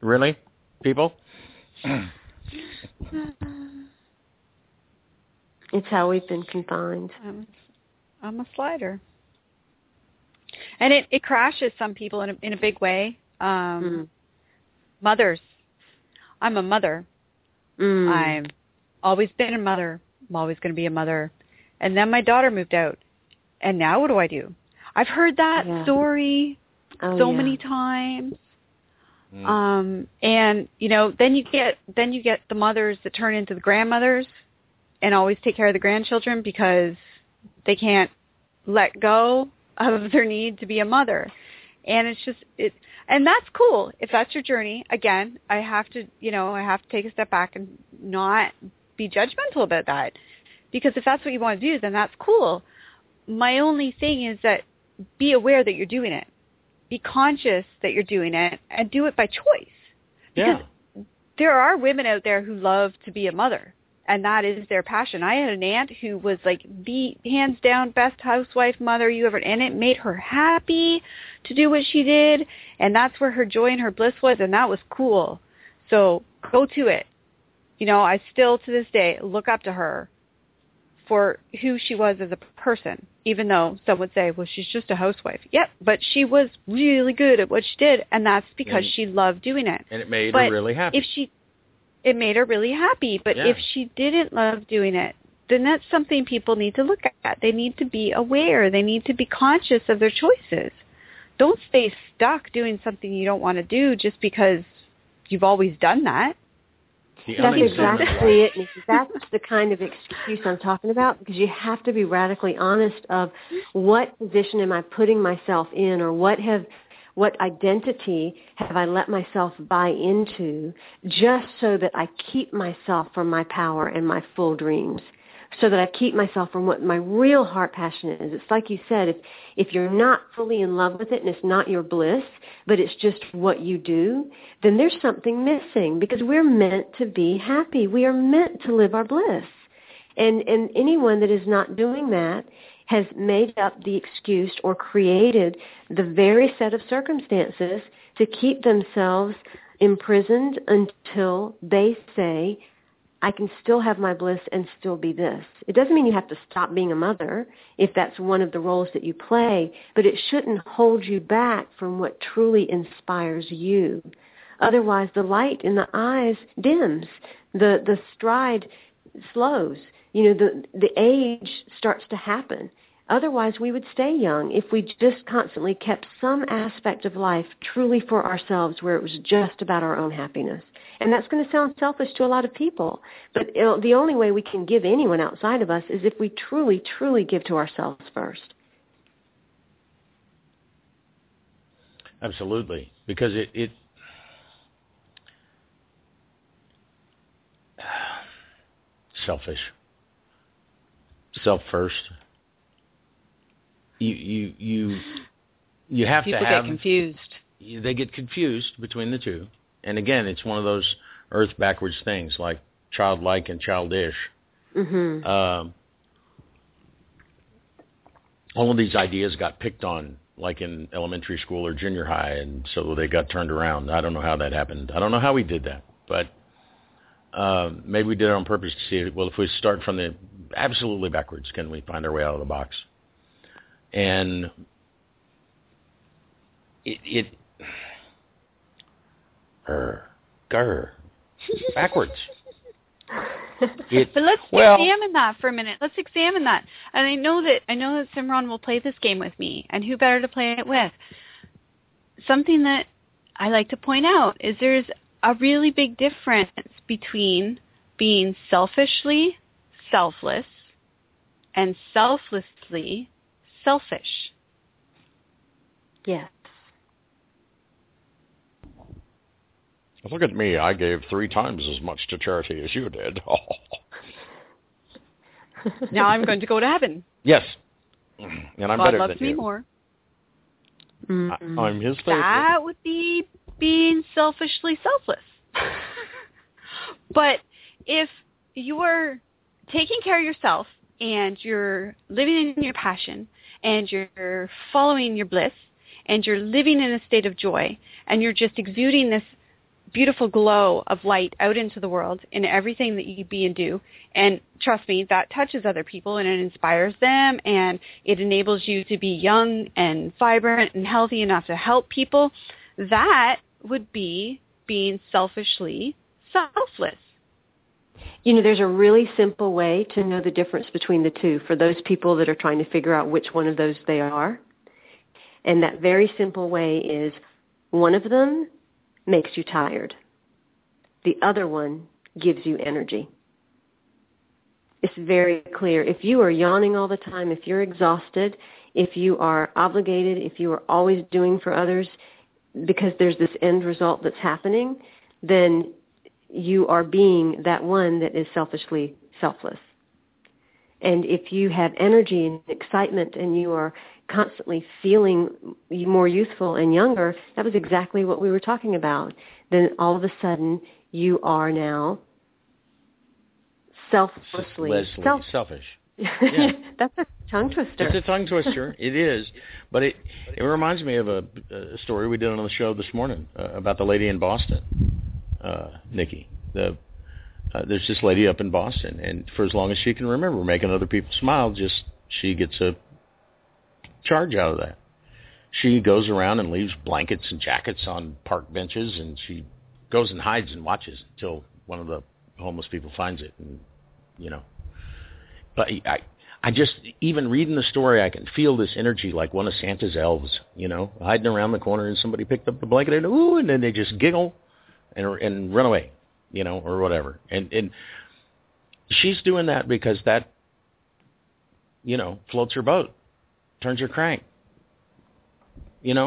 Really? People? It's how we've been confined. I'm a slider. And it crashes some people in a big way. Mothers. I'm a mother. I've always been a mother. I'm always going to be a mother. And then my daughter moved out. And now what do I do? I've heard that story many times. And, you know, then you get the mothers that turn into the grandmothers and always take care of the grandchildren because they can't let go of their need to be a mother. And it's just and that's cool. If that's your journey, again, I have to take a step back and not be judgmental about that. Because if that's what you want to do, then that's cool. My only thing is that be aware that you're doing it. Be conscious that you're doing it and do it by choice. Because there are women out there who love to be a mother, and that is their passion. I had an aunt who was like the hands down best housewife mother you ever, and it made her happy to do what she did, and that's where her joy and her bliss was, and that was cool. So go to it. You know, I still to this day look up to her for who she was as a person, even though some would say, well, she's just a housewife. Yep, but she was really good at what she did, and that's because she loved doing it. And it made her really happy. It made her really happy, but if she didn't love doing it, then that's something people need to look at. They need to be aware. They need to be conscious of their choices. Don't stay stuck doing something you don't want to do just because you've always done that. That's exactly it. That's the kind of excuse I'm talking about, because you have to be radically honest of what position am I putting myself in, or what identity have I let myself buy into just so that I keep myself from my power and my full dreams, so that I keep myself from what my real heart passion is. It's like you said, if you're not fully in love with it and it's not your bliss, but it's just what you do, then there's something missing, because we're meant to be happy. We are meant to live our bliss. And anyone that is not doing that has made up the excuse or created the very set of circumstances to keep themselves imprisoned until they say, I can still have my bliss and still be this. It doesn't mean you have to stop being a mother if that's one of the roles that you play, but it shouldn't hold you back from what truly inspires you. Otherwise, the light in the eyes dims. The stride slows. You know, the age starts to happen. Otherwise, we would stay young if we just constantly kept some aspect of life truly for ourselves, where it was just about our own happiness. And that's going to sound selfish to a lot of people, but the only way we can give anyone outside of us is if we truly, truly give to ourselves first. Absolutely, because it selfish. Self first. You have to have... People get confused. They get confused between the two. And again, it's one of those earth backwards things like childlike and childish. Mm-hmm. All of these ideas got picked on, like in elementary school or junior high, and so they got turned around. I don't know how that happened. I don't know how we did that, but maybe we did it on purpose to see, well, if we start from the absolutely backwards, can we find our way out of the box? And backwards. But let's examine that for a minute. Let's examine that. And I know that Simran will play this game with me, and who better to play it with? Something that I like to point out is there's a really big difference between being selfishly selfless and selflessly selfish. Yes. Look at me, I gave 3 times as much to charity as you did. Oh. Now I'm going to go to heaven. Yes. And I'm God better loves than me you. More. Mm-hmm. I'm his favorite. That would be being selfishly selfless. But if you're taking care of yourself and you're living in your passion and you're following your bliss and you're living in a state of joy and you're just exuding this beautiful glow of light out into the world in everything that you be and do. And trust me, that touches other people and it inspires them and it enables you to be young and vibrant and healthy enough to help people. That would be being selfishly selfless. You know, there's a really simple way to know the difference between the two for those people that are trying to figure out which one of those they are. And that very simple way is one of them makes you tired. The other one gives you energy. It's very clear. If you are yawning all the time, if you're exhausted, if you are obligated, if you are always doing for others because there's this end result that's happening, then you are being that one that is selfishly selfless. And if you have energy and excitement and you are constantly feeling more youthful and younger, that was exactly what we were talking about. Then all of a sudden, you are now selfish. Yeah. That's a tongue twister. It's a tongue twister. It is. But it reminds me of a story we did on the show this morning about the lady in Boston, Nikki. There's this lady up in Boston, and for as long as she can remember, making other people smile, just she gets a charge out of that. She goes around and leaves blankets and jackets on park benches, and she goes and hides and watches until one of the homeless people finds it. And but I just, even reading the story, I can feel this energy like one of Santa's elves, hiding around the corner, and somebody picked up the blanket and ooh, and then they just giggle and run away, or whatever. And she's doing that because that, floats her boat. Turns your crank. You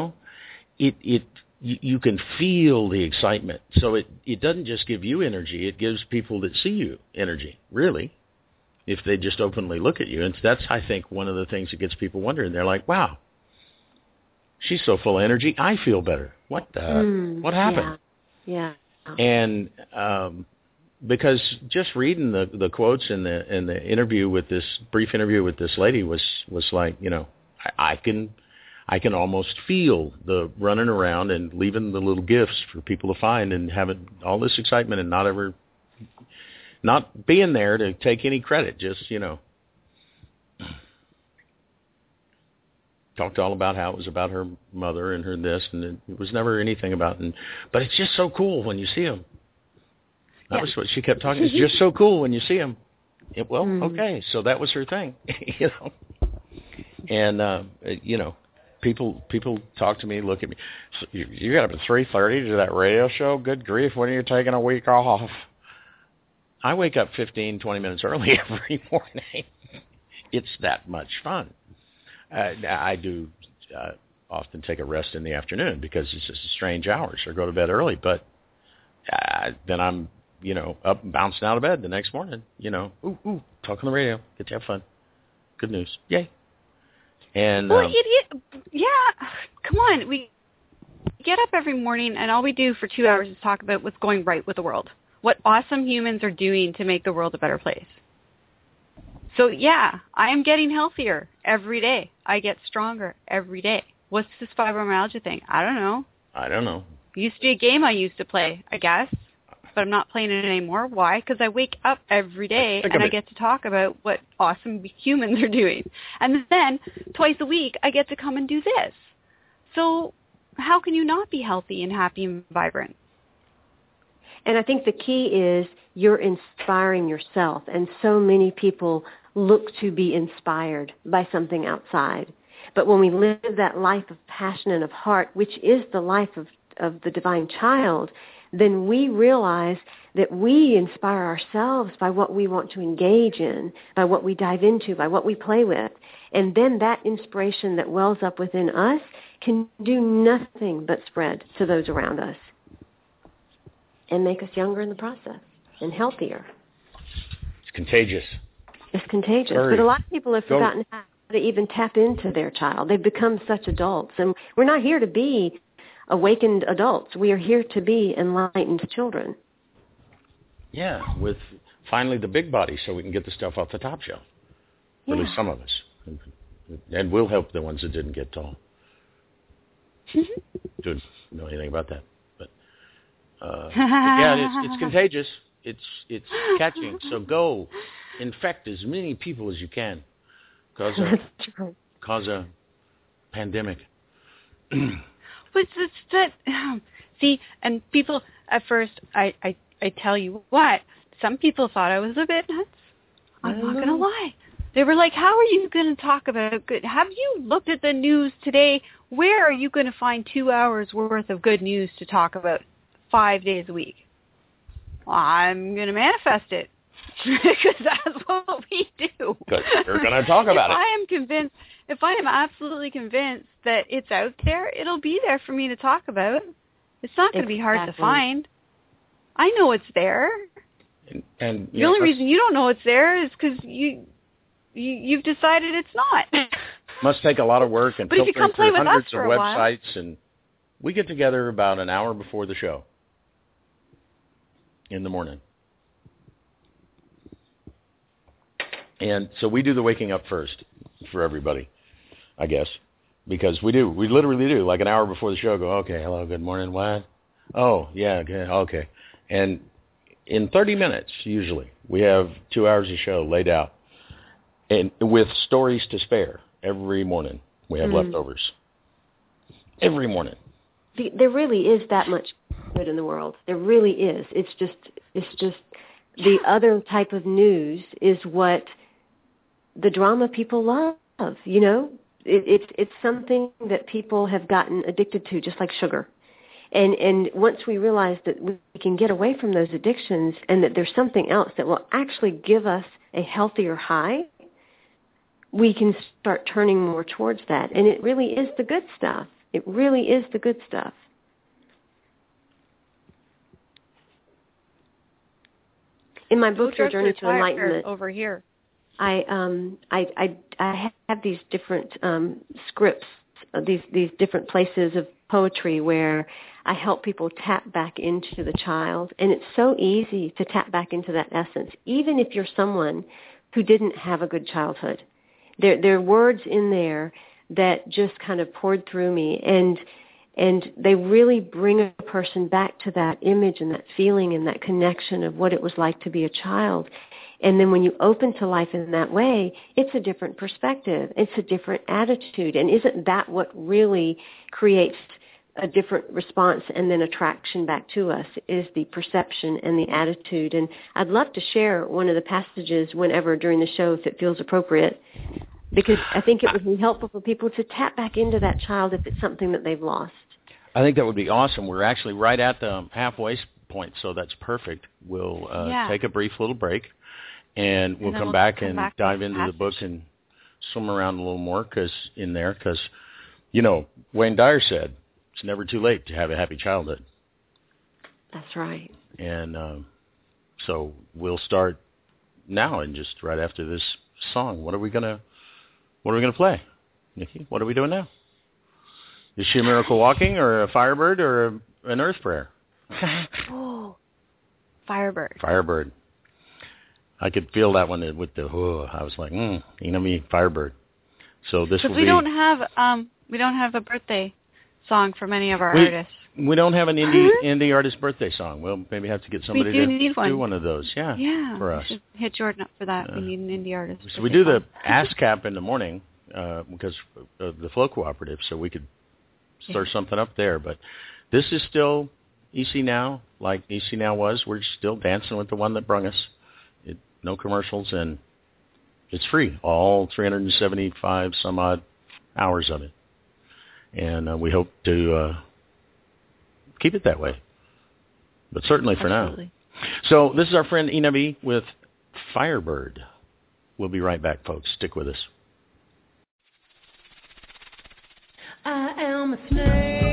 can feel the excitement. So it doesn't just give you energy, it gives people that see you energy, really, if they just openly look at you. And that's, I think, one of the things that gets people wondering. They're like, wow, she's so full of energy, I feel better. What happened? Yeah. And because just reading the quotes in the interview with this brief interview with this lady was like, I can almost feel the running around and leaving the little gifts for people to find and having all this excitement and not being there to take any credit. Just, talked all about how it was about her mother and her this, and it was never anything about, but it's just so cool when you see them. That was what she kept talking. It's just so cool when you see them. Okay, so that was her thing, And people talk to me, look at me. So you got up at 3:30 to that radio show. Good grief! When are you taking a week off? I wake up 15, 20 minutes early every morning. It's that much fun. I do often take a rest in the afternoon because it's just strange hours, or go to bed early, but then I'm you know, up and bouncing out of bed the next morning, you know, ooh, talk on the radio, get to have fun. Good news. Yay. And well, yeah, come on. We get up every morning and all we do for 2 hours is talk about what's going right with the world, what awesome humans are doing to make the world a better place. So, yeah, I am getting healthier every day. I get stronger every day. What's this fibromyalgia thing? I don't know. It used to be a game I used to play, I guess, but I'm not playing it anymore. Why? Because I wake up every day and I get to talk about what awesome humans are doing. And then twice a week I get to come and do this. So how can you not be healthy and happy and vibrant? And I think the key is you're inspiring yourself. And so many people look to be inspired by something outside. But when we live that life of passion and of heart, which is the life of the divine child, then we realize that we inspire ourselves by what we want to engage in, by what we dive into, by what we play with. And then that inspiration that wells up within us can do nothing but spread to those around us and make us younger in the process and healthier. It's contagious. It's contagious. Sorry. But a lot of people have forgotten how to even tap into their child. They've become such adults. And we're not here to be awakened adults. We are here to be enlightened children. Yeah, with finally the big body so we can get the stuff off the top shelf. Yeah. At least some of us. And we'll help the ones that didn't get tall. Don't know anything about that. But yeah, it's contagious. It's catching. So go infect as many people as you can. Cause a pandemic. But it's that, see, and people at first, I tell you what, some people thought I was a bit nuts. I'm not going to lie. They were like, how are you going to talk about good? Have you looked at the news today? Where are you going to find 2 hours worth of good news to talk about 5 days a week? Well, I'm going to manifest it. Because that's what we do. Because we're going to talk about it. If I am absolutely convinced that it's out there, it'll be there for me to talk about. It's not going to be hard to find. I know it's there. And the only reason you don't know it's there is because you've decided it's not. Must take a lot of work and filtering through hundreds of websites. While. And we get together about an hour before the show in the morning. And so we do the waking up first for everybody, I guess, because we do. We literally do. Like an hour before the show, go, okay, hello, good morning, what? Oh, yeah, good, okay. And in 30 minutes, usually, we have 2 hours of show laid out, and with stories to spare every morning. We have leftovers every morning. There really is that much good in the world. There really is. It's just the other type of news is what the drama people love, you know? It's something that people have gotten addicted to, just like sugar. And once we realize that we can get away from those addictions and that there's something else that will actually give us a healthier high, we can start turning more towards that. And it really is the good stuff. It really is the good stuff. In my book, Your Journey to Enlightenment, over here, I have these different scripts, these different places of poetry where I help people tap back into the child, and it's so easy to tap back into that essence, even if you're someone who didn't have a good childhood. There are words in there that just kind of poured through me, and they really bring a person back to that image and that feeling and that connection of what it was like to be a child. And then when you open to life in that way, it's a different perspective. It's a different attitude. And isn't that what really creates a different response and then attraction back to us is the perception and the attitude? And I'd love to share one of the passages whenever during the show if it feels appropriate, because I think it would be helpful for people to tap back into that child if it's something that they've lost. I think that would be awesome. We're actually right at the halfway point, so that's perfect. We'll take a brief little break, and we'll come back and dive into the book and swim around a little more because, you know, Wayne Dyer said it's never too late to have a happy childhood. That's right. And So we'll start now and just right after this song. What are we gonna play, Nikki? What are we doing now? Is she a miracle walking or a Firebird or an Earth Prayer? Oh, Firebird. Firebird. I could feel that one with the. Oh, I was like, Ina V, Firebird. So this will be. Because we don't have a birthday song for many of our artists. We don't have an indie artist birthday song. We'll maybe have to get somebody to do one of those. Yeah, for us. We should hit Jordan up for that. We need an indie artist. So we do the ASCAP in the morning because of the Flow Cooperative, so we could start something up there. But this is still EC Now, like EC Now was. We're still dancing with the one that brung us. No commercials, and it's free, all 375 some odd hours of it. And we hope to keep it that way, but certainly for now. So this is our friend Ina V with Firebird. We'll be right back, folks. Stick with us. I am a snake.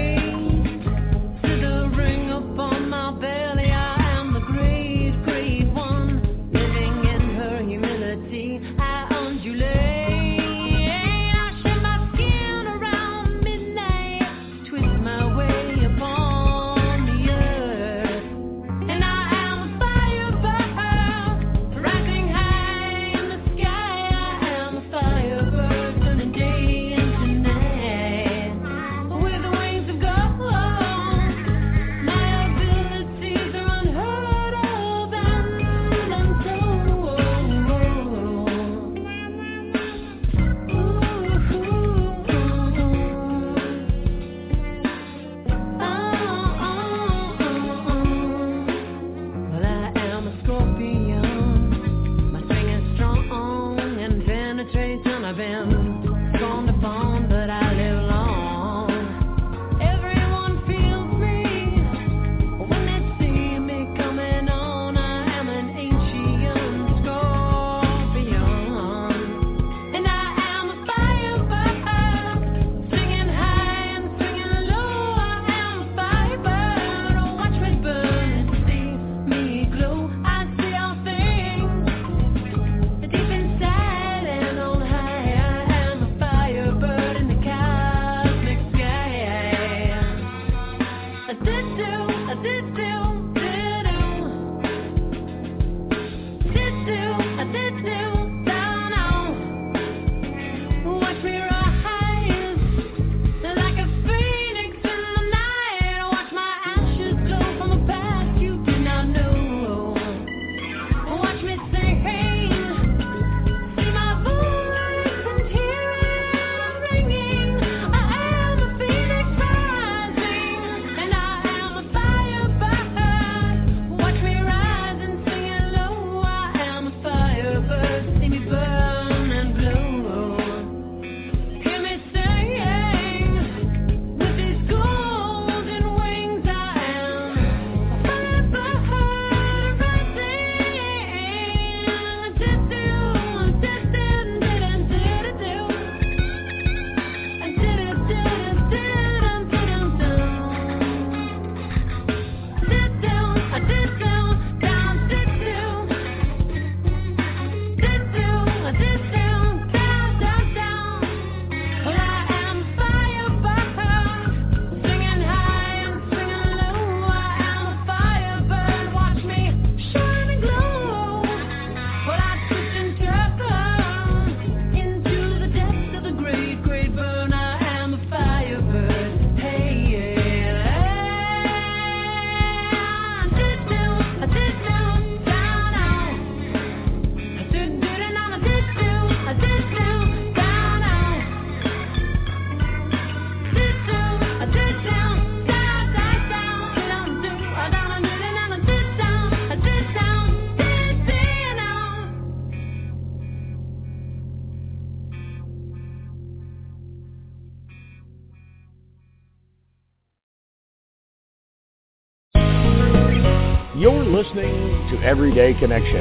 Listening to Everyday Connection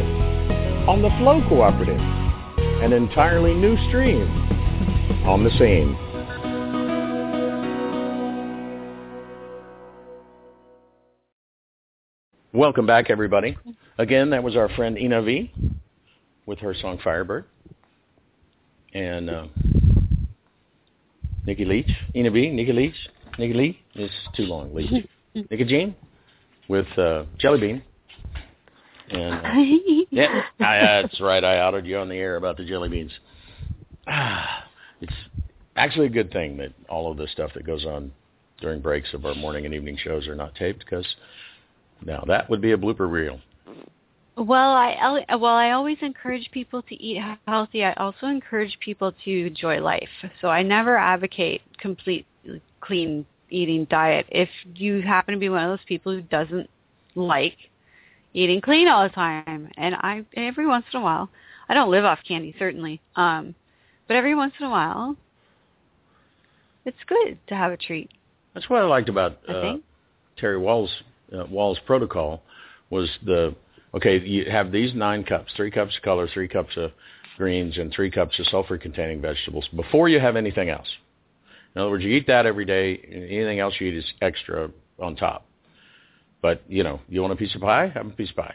on the Flow Cooperative, an entirely new stream on the scene. Welcome back, everybody. Again, that was our friend Ina V with her song Firebird. And Nikki Leach. Ina V, Nikki Leach. Nikki Lee is too long, Leach. Nikki Jean with Jelly Bean. And, yeah, that's right. I outed you on the air about the jelly beans. It's actually a good thing that all of the stuff that goes on during breaks of our morning and evening shows are not taped, because now that would be a blooper reel. Well, I always encourage people to eat healthy. I also encourage people to enjoy life. So I never advocate complete clean eating diet. If you happen to be one of those people who doesn't like eating clean all the time, and I every once in a while, I don't live off candy certainly, but every once in a while, it's good to have a treat. That's what I liked about Terry Walls' protocol was you have these 9 cups, 3 cups of color, 3 cups of greens, and 3 cups of sulfur-containing vegetables before you have anything else. In other words, you eat that every day, and anything else you eat is extra on top. But, you want a piece of pie? Have a piece of pie.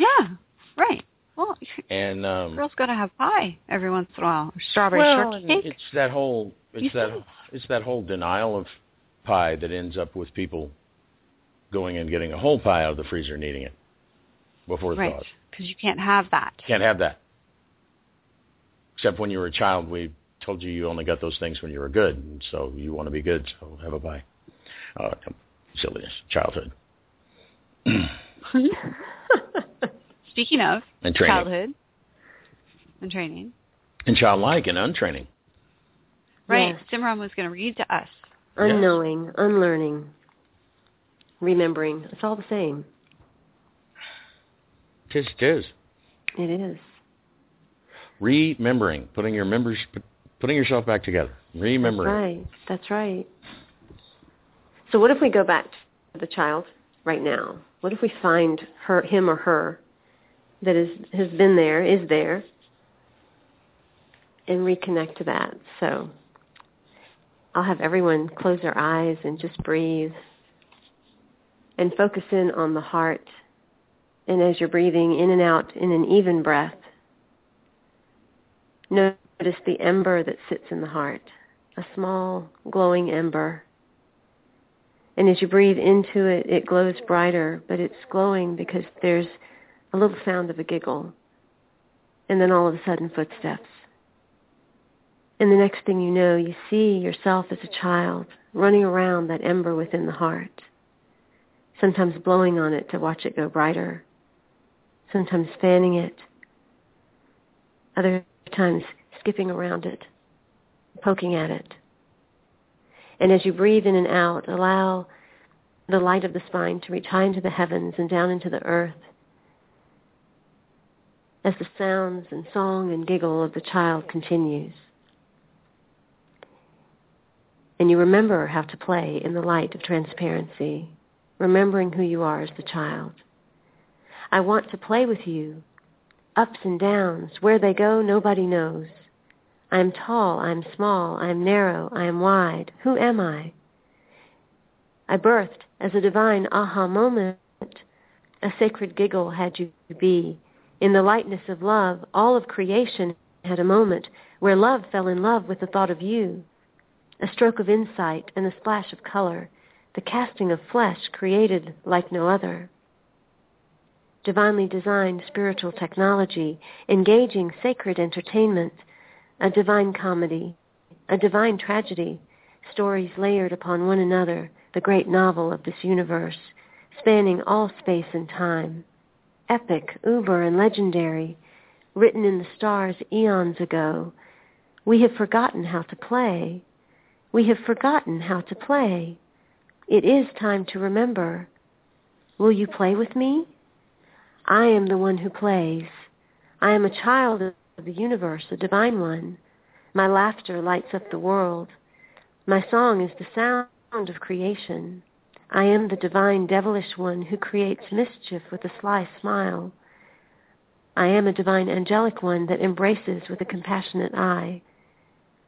Yeah, right. Well, and girls got to have pie every once in a while, or strawberry shortcake. It's that whole denial of pie that ends up with people going and getting a whole pie out of the freezer and eating it before the thaw. Right, because you can't have that. Can't have that. Except when you were a child, we told you only got those things when you were good, and so you want to be good, so have a pie. Silliness, childhood. Speaking of childhood and training. And childlike and untraining. Right. Yeah. Simran was going to read to us. Unknowing, unlearning, remembering. It's all the same. It is. It is. Remembering. Putting yourself back together. Remembering. That's right. So what if we go back to the child right now? What if we find him or her that is there, and reconnect to that? So I'll have everyone close their eyes and just breathe and focus in on the heart. And as you're breathing in and out in an even breath, notice the ember that sits in the heart, a small glowing ember. And as you breathe into it, it glows brighter, but it's glowing because there's a little sound of a giggle, and then all of a sudden footsteps. And the next thing you know, you see yourself as a child running around that ember within the heart, sometimes blowing on it to watch it go brighter, sometimes fanning it, other times skipping around it, poking at it. And as you breathe in and out, allow the light of the spine to reach high into the heavens and down into the earth as the sounds and song and giggle of the child continues. And you remember how to play in the light of transparency, remembering who you are as the child. I want to play with you. Ups and downs, where they go, nobody knows. I am tall, I am small, I am narrow, I am wide. Who am I? I birthed as a divine aha moment. A sacred giggle had you be. In the lightness of love, all of creation had a moment where love fell in love with the thought of you. A stroke of insight and a splash of color, the casting of flesh created like no other. Divinely designed spiritual technology, engaging sacred entertainment, a divine comedy, a divine tragedy, stories layered upon one another, the great novel of this universe, spanning all space and time. Epic, uber, and legendary, written in the stars eons ago. We have forgotten how to play. We have forgotten how to play. It is time to remember. Will you play with me? I am the one who plays. I am a child of the universe, a divine one. My laughter lights up the world. My song is the sound of creation. I am the divine devilish one who creates mischief with a sly smile. I am a divine angelic one that embraces with a compassionate eye.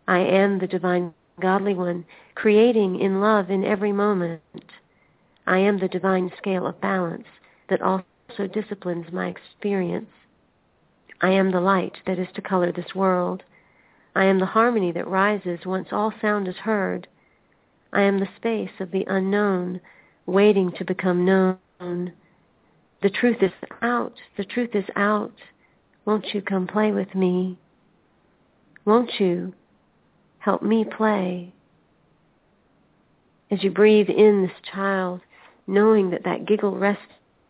I am the divine godly one, creating in love in every moment. I am the divine scale of balance that also disciplines my experience. I am the light that is to color this world. I am the harmony that rises once all sound is heard. I am the space of the unknown, waiting to become known. The truth is out. The truth is out. Won't you come play with me? Won't you help me play? As you breathe in this child, knowing that that giggle rests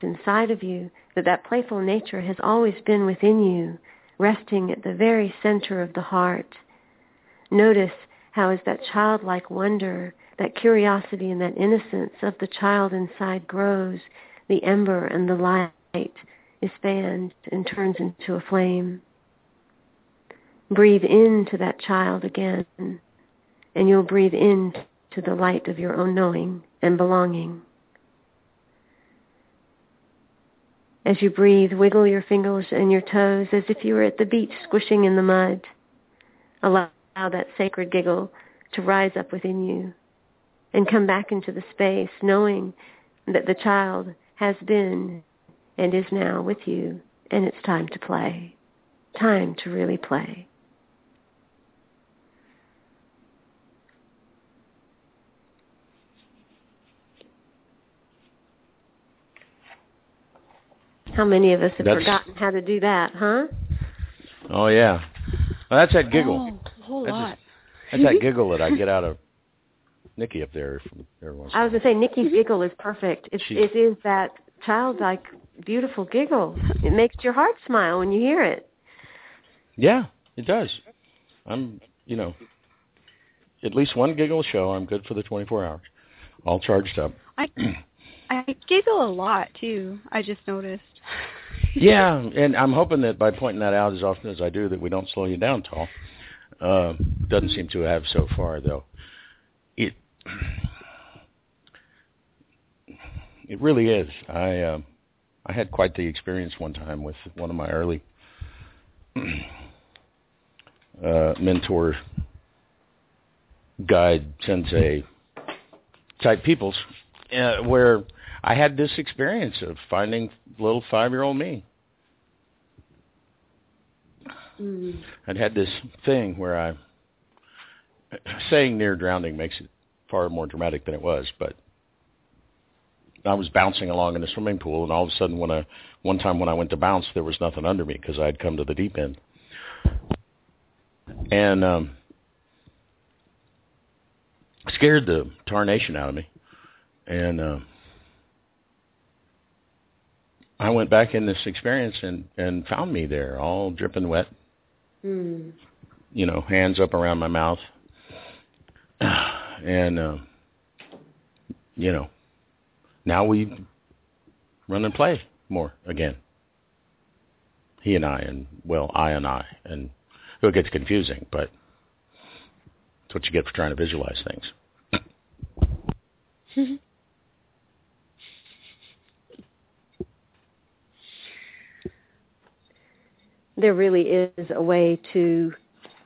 inside of you, that that playful nature has always been within you, resting at the very center of the heart. Notice how as that childlike wonder, that curiosity and that innocence of the child inside grows, the ember and the light expands and turns into a flame. Breathe into that child again, and you'll breathe into the light of your own knowing and belonging. As you breathe, wiggle your fingers and your toes as if you were at the beach squishing in the mud. Allow that sacred giggle to rise up within you and come back into the space, knowing that the child has been and is now with you, and it's time to play. Time to really play. How many of us have forgotten how to do that, huh? Oh, yeah. Well, that's that giggle. Oh, a whole lot. That's that giggle that I get out of Nikki up there. I was going to say, Nikki's giggle is perfect. It is that childlike, beautiful giggle. It makes your heart smile when you hear it. Yeah, it does. At least one giggle show, I'm good for the 24 hours. All charged up. I giggle a lot, too, I just noticed. Yeah, and I'm hoping that by pointing that out as often as I do that we don't slow you down, Tal. Doesn't seem to have so far, though. It really is. I had quite the experience one time with one of my early mentor, guide, sensei type peoples, where I had this experience of finding little 5-year-old me. Mm. I'd had this thing where saying near drowning makes it far more dramatic than it was, but I was bouncing along in the swimming pool, and all of a sudden, one time when I went to bounce, there was nothing under me because I had come to the deep end. And scared the tarnation out of me. And I went back in this experience and found me there, all dripping wet, hands up around my mouth, and, now we run and play more again, he and I, and it gets confusing, but it's what you get for trying to visualize things. There really is a way to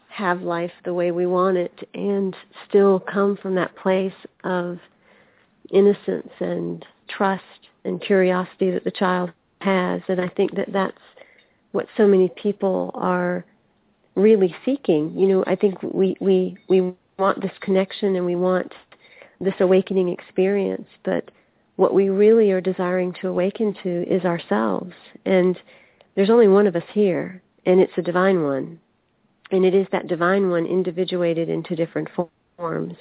have life the way we want it and still come from that place of innocence and trust and curiosity that the child has. And I think that that's what so many people are really seeking. I think we want this connection and we want this awakening experience, but what we really are desiring to awaken to is ourselves. And there's only one of us here, and it's a divine one. And it is that divine one individuated into different forms.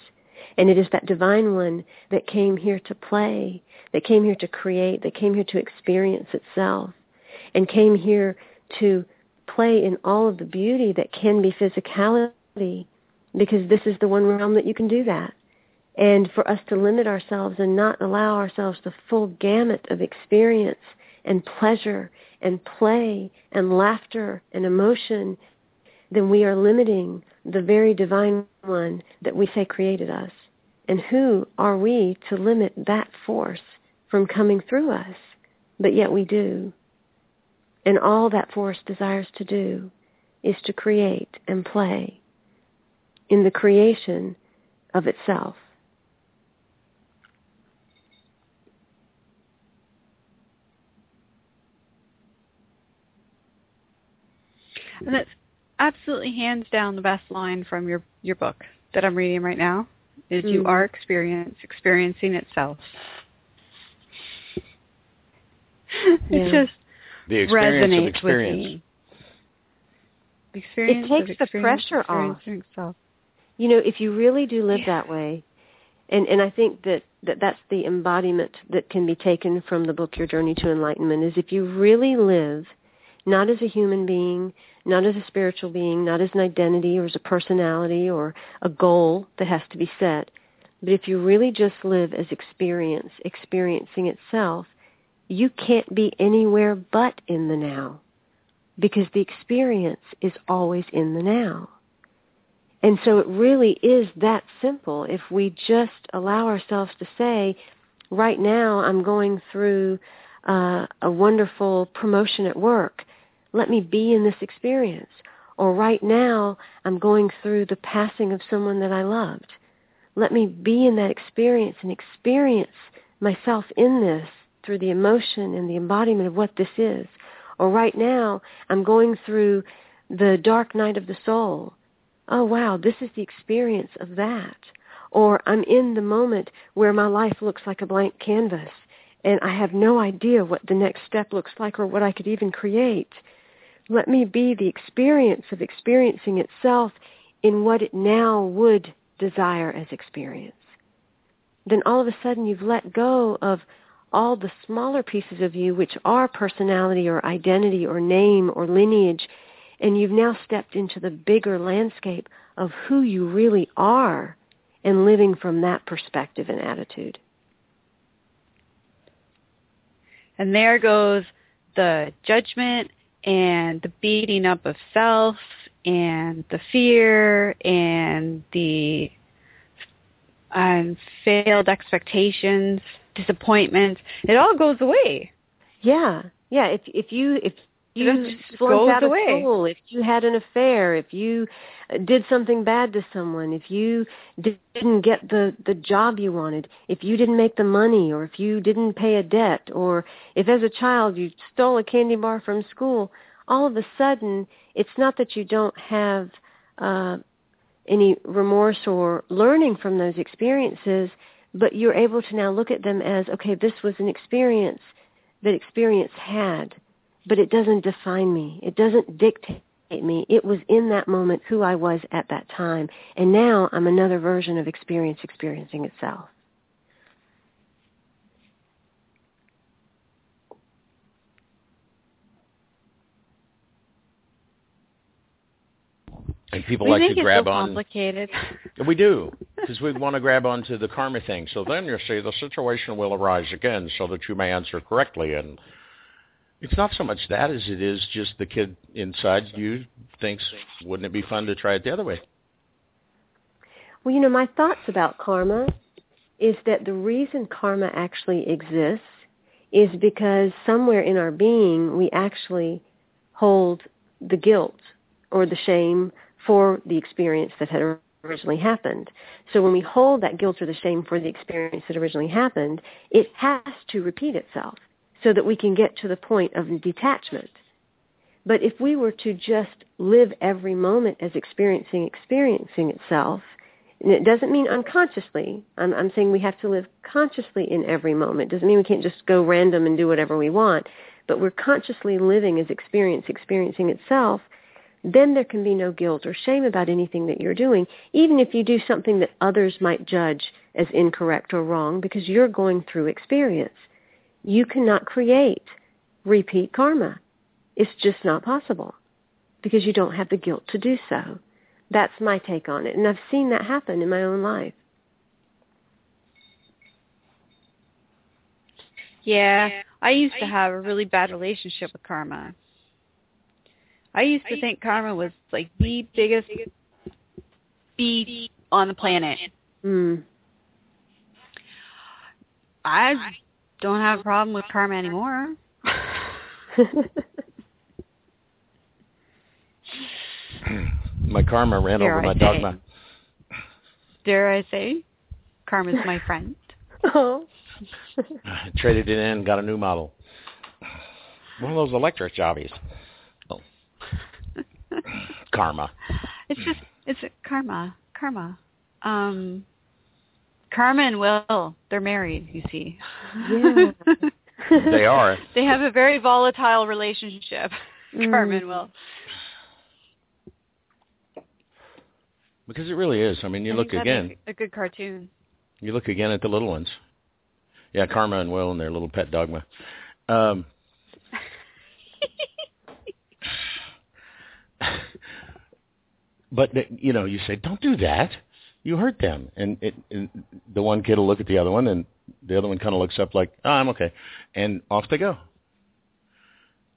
And it is that divine one that came here to play, that came here to create, that came here to experience itself, and came here to play in all of the beauty that can be physicality, because this is the one realm that you can do that. And for us to limit ourselves and not allow ourselves the full gamut of experience and pleasure and play and laughter and emotion, then we are limiting the very divine one that we say created us. And who are we to limit that force from coming through us? But yet we do. And all that force desires to do is to create and play in the creation of itself. And that's absolutely hands down the best line from your book that I'm reading right now, is you are experiencing itself. It just the experience resonates of experience. With me. The experience it takes of experience, the pressure off. Itself. You know, if you really do live that way, and I think that that's the embodiment that can be taken from the book, Your Journey to Enlightenment, is if you really live, not as a human being, not as a spiritual being, not as an identity or as a personality or a goal that has to be set, but if you really just live as experience, experiencing itself, you can't be anywhere but in the now, because the experience is always in the now. And so it really is that simple. If we just allow ourselves to say, right now I'm going through a wonderful promotion at work, let me be in this experience. Or right now, I'm going through the passing of someone that I loved. Let me be in that experience and experience myself in this through the emotion and the embodiment of what this is. Or right now, I'm going through the dark night of the soul. Oh, wow, this is the experience of that. Or I'm in the moment where my life looks like a blank canvas, and I have no idea what the next step looks like or what I could even create. Let me be the experience of experiencing itself in what it now would desire as experience. Then all of a sudden you've let go of all the smaller pieces of you, which are personality or identity or name or lineage, and you've now stepped into the bigger landscape of who you really are and living from that perspective and attitude. And there goes the judgment and the beating up of self and the fear and the failed expectations, disappointments. It all goes away. Yeah. If you flunked out of school, if you had an affair, if you did something bad to someone, if you didn't get the job you wanted, if you didn't make the money, or if you didn't pay a debt, or if as a child you stole a candy bar from school, all of a sudden it's not that you don't have any remorse or learning from those experiences, but you're able to now look at them as, okay, this was an experience that experience had. But it doesn't define me. It doesn't dictate me. It was in that moment who I was at that time. And now I'm another version of experience experiencing itself. And people we like to grab so on. Complicated. We do, because we want to grab onto the karma thing. So then you see the situation will arise again so that you may answer correctly. And it's not so much that as it is just the kid inside you thinks, wouldn't it be fun to try it the other way? Well, you know, my thoughts about karma is that the reason karma actually exists is because somewhere in our being we actually hold the guilt or the shame for the experience that had originally happened. So when we hold that guilt or the shame for the experience that originally happened, it has to repeat itself, so that we can get to the point of detachment. But if we were to just live every moment as experiencing itself, and it doesn't mean unconsciously. I'm saying we have to live consciously in every moment. It doesn't mean we can't just go random and do whatever we want, but we're consciously living as experiencing itself, then there can be no guilt or shame about anything that you're doing, even if you do something that others might judge as incorrect or wrong, because you're going through experience. You cannot create repeat karma. It's just not possible because you don't have the guilt to do so. That's my take on it, and I've seen that happen in my own life. Yeah, I used to have a really bad relationship with karma. I used to think karma was like the biggest bee on the planet. I don't have a problem with karma anymore. My karma ran over my dogma. Dare I say, karma's my friend. Oh. Traded it in, got a new model. One of those electric jobbies. Oh. Karma. It's karma. Karma and Will, they're married, you see. Yeah. They are. They have a very volatile relationship, Karma and Will. Because it really is. I mean, you look again. A good cartoon. You look again at the little ones. Yeah, Karma and Will and their little pet dogma. But, you know, you say, don't do that. You hurt them. And the one kid will look at the other one, and the other one kind of looks up like, oh, I'm okay. And off they go.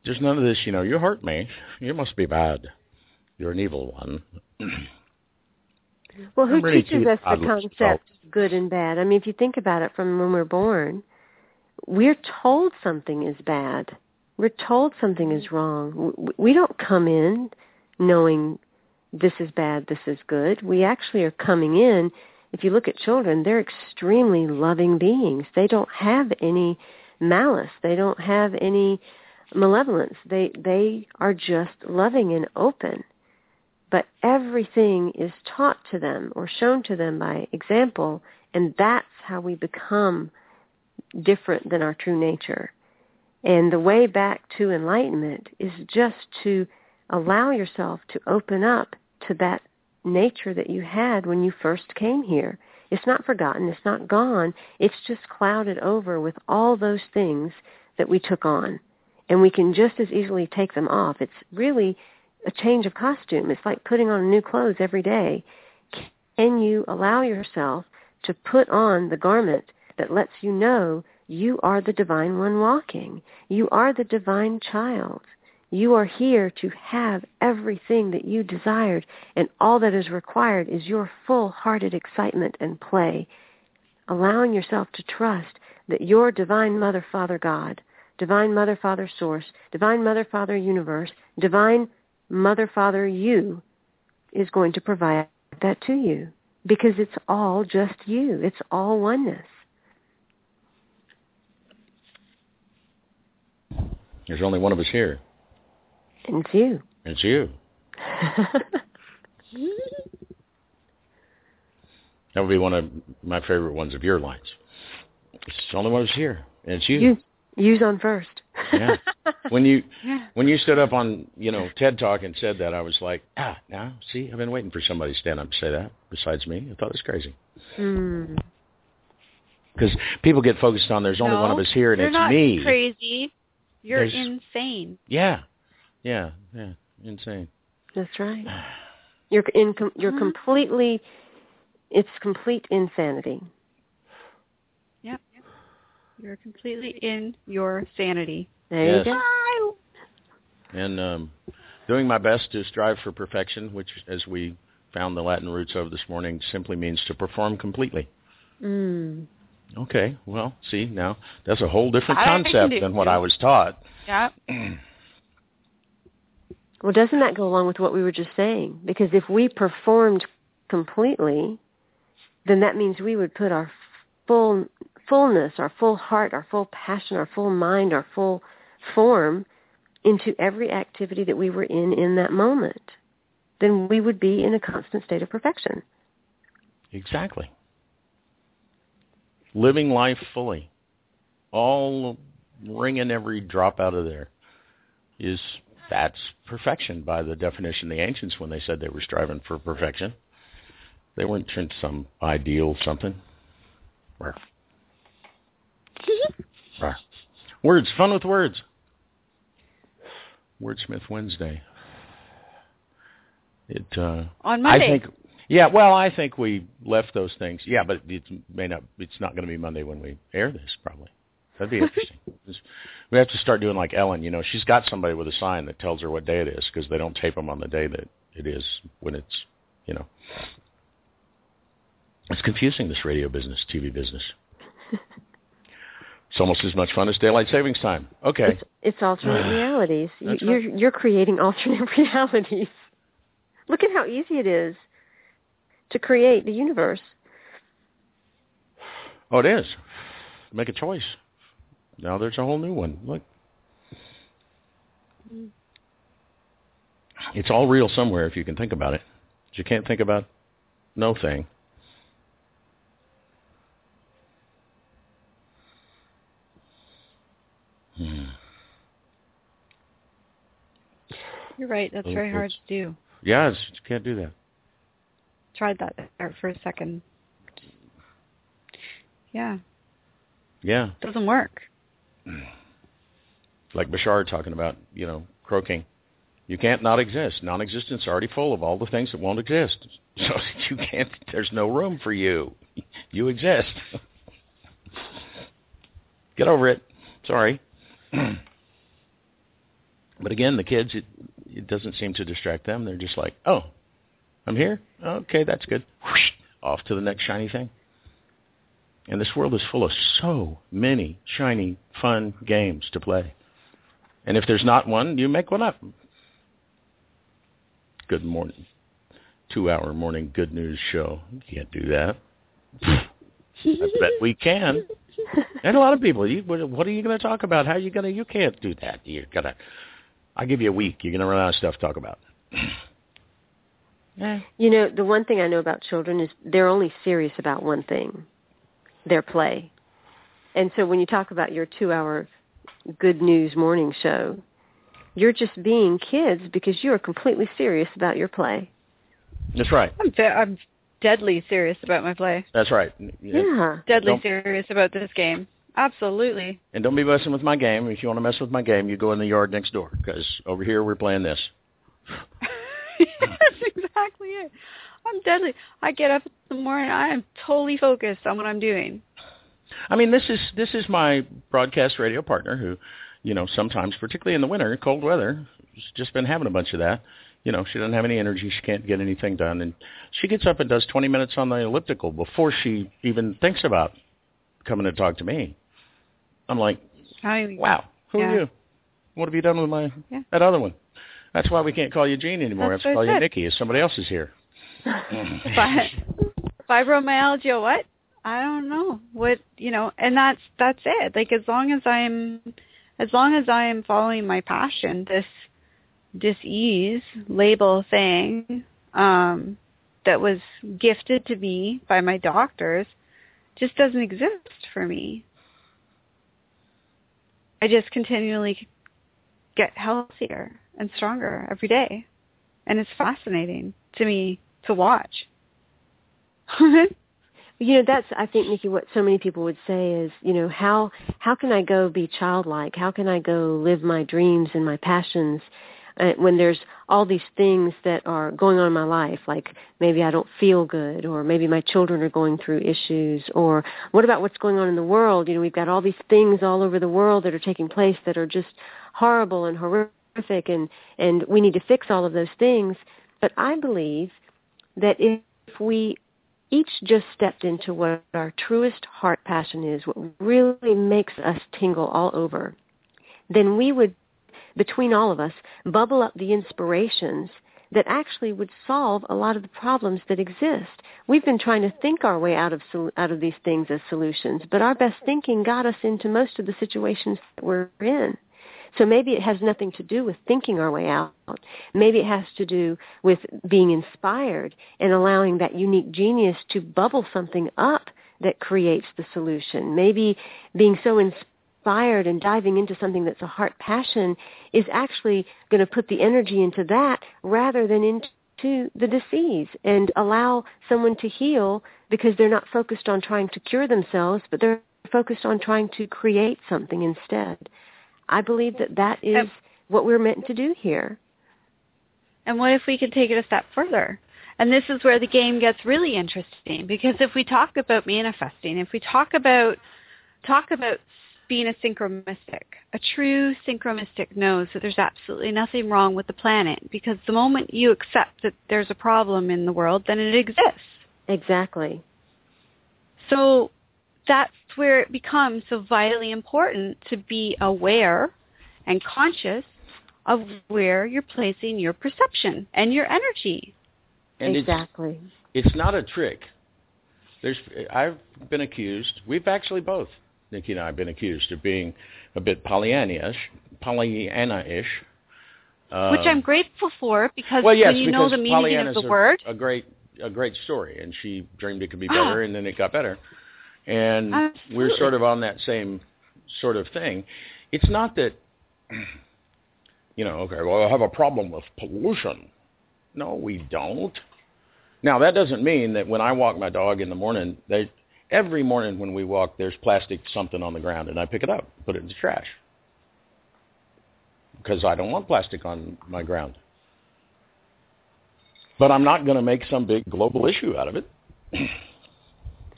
There's none of this, you know, you hurt me. You must be bad. You're an evil one. Well, who teaches us the concept of good and bad? I mean, if you think about it from when we're born, we're told something is bad. We're told something is wrong. We don't come in knowing this is bad, this is good. We actually are coming in, if you look at children, they're extremely loving beings. They don't have any malice. They don't have any malevolence. They are just loving and open. But everything is taught to them or shown to them by example, and that's how we become different than our true nature. And the way back to enlightenment is just to allow yourself to open up to that nature that you had when you first came here. It's not forgotten. It's not gone. It's just clouded over with all those things that we took on, and we can just as easily take them off. It's really a change of costume. It's like putting on new clothes every day. Can you allow yourself to put on the garment that lets you know you are the divine one walking? You are the divine child. You are here to have everything that you desired, and all that is required is your full-hearted excitement and play, allowing yourself to trust that your divine mother, father, God, divine mother, father, source, divine mother, father, universe, divine mother, father, you is going to provide that to you, because it's all just you. It's all oneness. There's only one of us here. And it's you. It's you. That would be one of my favorite ones of your lines. It's the only one of us here. And it's you. You's on first. Yeah. When you stood up on, you know, TED Talk and said that, I was like, now, see, I've been waiting for somebody to stand up and say that besides me. I thought it was crazy. Because people get focused on there's only one of us here, and it's me. You're not crazy. You're insane. Yeah, insane. That's right. You're completely, it's complete insanity. Yep. You're completely in your sanity. There you go. And doing my best to strive for perfection, which, as we found the Latin roots of this morning, simply means to perform completely. Okay, well, see, now that's a whole different concept than what I was taught. Yeah. Well, doesn't that go along with what we were just saying? Because if we performed completely, then that means we would put our fullness, our full heart, our full passion, our full mind, our full form into every activity that we were in that moment. Then we would be in a constant state of perfection. Exactly. Living life fully. All wringing every drop out of there is... That's perfection by the definition of the ancients when they said they were striving for perfection. They weren't turned to some ideal something. Words, fun with words. Wordsmith Wednesday. On Monday. I think we left those things. Yeah, but it may not. It's not going to be Monday when we air this, probably. That'd be interesting. We have to start doing like Ellen. You know, she's got somebody with a sign that tells her what day it is because they don't tape them on the day that it is when it's, you know. It's confusing, this radio business, TV business. It's almost as much fun as daylight savings time. Okay. It's alternate realities. You're creating alternate realities. Look at how easy it is to create the universe. Oh, it is. Make a choice. Now there's a whole new one. Look. It's all real somewhere if you can think about it. If you can't think about no thing. You're right. That's very hard to do. Yeah, you can't do that. Tried that there for a second. Yeah. Yeah. It doesn't work. Like Bashar talking about, croaking. You can't not exist. Non-existence is already full of all the things that won't exist. So you can't, there's no room for you. You exist. Get over it. Sorry. But again, the kids, it doesn't seem to distract them. They're just like, oh, I'm here? Okay, that's good. Whoosh, off to the next shiny thing. And this world is full of so many shiny, fun games to play. And if there's not one, you make one up. Good morning. 2-hour morning good news show. You can't do that. I bet we can. And a lot of people, what are you going to talk about? How are you going to, you can't do that. I'll give you a week. You're going to run out of stuff to talk about. The one thing I know about children is they're only serious about one thing, their play. And so when you talk about your 2-hour good news morning show, you're just being kids because you are completely serious about your play. That's right. I'm deadly serious about my play. That's right. Yeah. Deadly serious about this game. Absolutely. And don't be messing with my game. If you want to mess with my game, you go in the yard next door because over here we're playing this. That's exactly it. I'm deadly. I get up in the morning. I am totally focused on what I'm doing. I mean, this is my broadcast radio partner who, sometimes, particularly in the winter, cold weather, she's just been having a bunch of that. She doesn't have any energy. She can't get anything done. And she gets up and does 20 minutes on the elliptical before she even thinks about coming to talk to me. I'm like, wow, who are you? What have you done with my that other one? That's why we can't call you Jean anymore. That's I have to call you Nikki if somebody else is here. Fibromyalgia, what? I don't know. What, and that's it. Like, as long as I am following my passion, this disease label thing that was gifted to me by my doctors just doesn't exist for me. I just continually get healthier and stronger every day. And it's fascinating to me to watch. That's, I think, Nikki, what so many people would say is, how can I go be childlike? How can I go live my dreams and my passions when there's all these things that are going on in my life, like maybe I don't feel good, or maybe my children are going through issues, or what about what's going on in the world? We've got all these things all over the world that are taking place that are just horrible and horrific, and we need to fix all of those things. But I believe that if we each just stepped into what our truest heart passion is, what really makes us tingle all over, then we would, between all of us, bubble up the inspirations that actually would solve a lot of the problems that exist. We've been trying to think our way out of these things as solutions, but our best thinking got us into most of the situations that we're in. So maybe it has nothing to do with thinking our way out. Maybe it has to do with being inspired and allowing that unique genius to bubble something up that creates the solution. Maybe being so inspired and diving into something that's a heart passion is actually going to put the energy into that rather than into the disease, and allow someone to heal because they're not focused on trying to cure themselves, but they're focused on trying to create something instead. I believe that is what we're meant to do here. And what if we could take it a step further? And this is where the game gets really interesting, because if we talk about manifesting, if we talk about being a synchromistic, a true synchromistic knows that there's absolutely nothing wrong with the planet, because the moment you accept that there's a problem in the world, then it exists. Exactly. So that's where it becomes so vitally important to be aware and conscious of where you're placing your perception and your energy. And exactly. It's not a trick. I've been accused. We've actually both, Nikki and I, have been accused of being a bit Pollyanna-ish, Which I'm grateful for, because when you know the meaning Pollyanna's of the word. A great story, and she dreamed it could be better, and then it got better. And absolutely. We're sort of on that same sort of thing. It's not that, I have a problem with pollution. No, we don't. Now, that doesn't mean that when I walk my dog in the morning, every morning when we walk, there's plastic something on the ground, and I pick it up, put it in the trash. Because I don't want plastic on my ground. But I'm not going to make some big global issue out of it.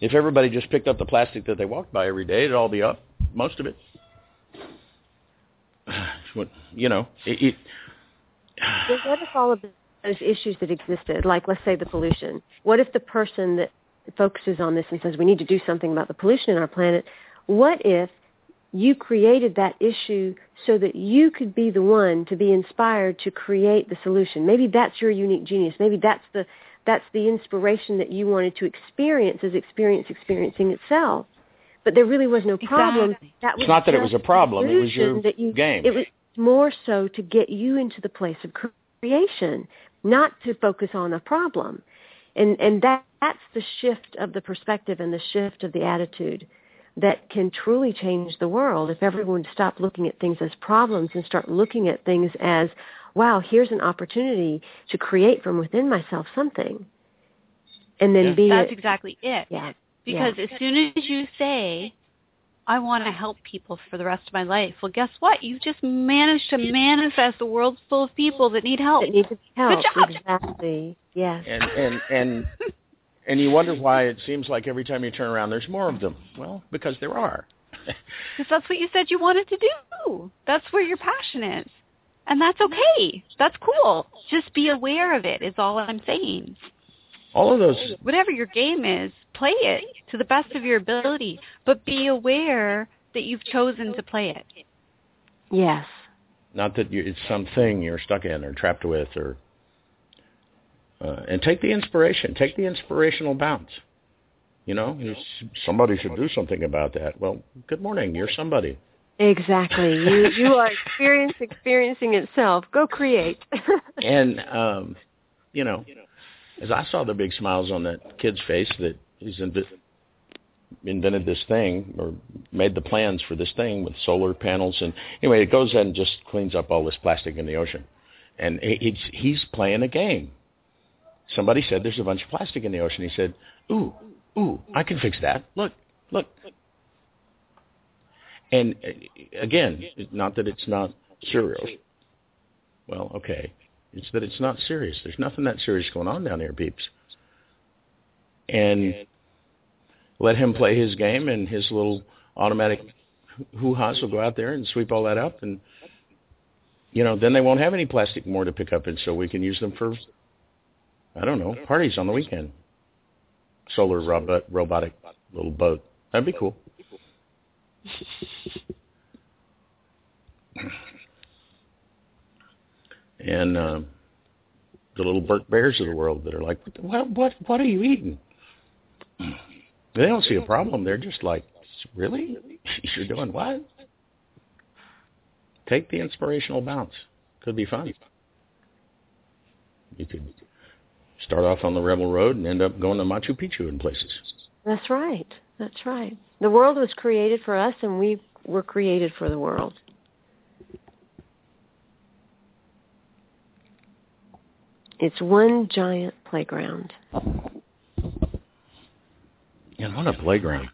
If everybody just picked up the plastic that they walked by every day, it'd all be up, most of it. Well, what if all of those issues that existed, like let's say the pollution, what if the person that focuses on this and says we need to do something about the pollution in our planet, what if you created that issue so that you could be the one to be inspired to create the solution? Maybe that's your unique genius. Maybe that's the inspiration that you wanted to experience, is experiencing itself. But there really was no problem. Exactly. It's not that it was a problem. It was your game. It was more so to get you into the place of creation, not to focus on a problem. And that's the shift of the perspective and the shift of the attitude that can truly change the world, if everyone stopped looking at things as problems and start looking at things as, wow, here's an opportunity to create from within myself something. And then that's exactly it. Yeah. Because as soon as you say, I want to help people for the rest of my life, well, guess what? You just managed to manifest a world full of people that need help. That need to be helped. Good job. Exactly. Yes. And And you wonder why it seems like every time you turn around, there's more of them. Well, because there are. Because that's what you said you wanted to do. That's where your passion is. And that's okay. That's cool. Just be aware of it is all I'm saying. All of those. Whatever your game is, play it to the best of your ability. But be aware that you've chosen to play it. Yes. Not that it's something you're stuck in or trapped with or... and take the inspiration. Take the inspirational bounce. Somebody should do something about that. Well, good morning. You're somebody. Exactly. You are experiencing itself. Go create. And, as I saw the big smiles on that kid's face that he's invented this thing or made the plans for this thing with solar panels. And anyway, it goes and just cleans up all this plastic in the ocean. And he's playing a game. Somebody said, there's a bunch of plastic in the ocean. He said, ooh, I can fix that. Look. And again, not that it's not serious. Well, okay. It's that it's not serious. There's nothing that serious going on down here, peeps. And let him play his game, and his little automatic hoo-ha's will go out there and sweep all that up. And, then they won't have any plastic more to pick up, and so we can use them for... I don't know, parties on the weekend. Solar robotic little boat. That'd be cool. And the little Burt Bears of the world that are like, what are you eating? They don't see a problem. They're just like, really? You're doing what? Take the inspirational bounce. Could be fun. You could... start off on the Rebel Road and end up going to Machu Picchu in places. That's right. That's right. The world was created for us, and we were created for the world. It's one giant playground. And what a playground.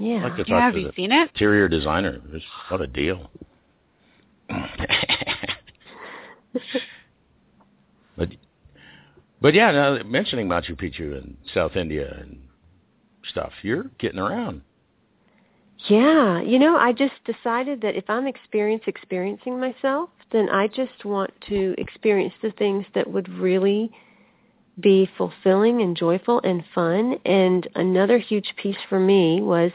Yeah. I'd like to talk have to you the seen it? Interior designer. What a deal. But mentioning Machu Picchu and South India and stuff, you're getting around. Yeah. I just decided that if I'm experiencing myself, then I just want to experience the things that would really be fulfilling and joyful and fun. And another huge piece for me was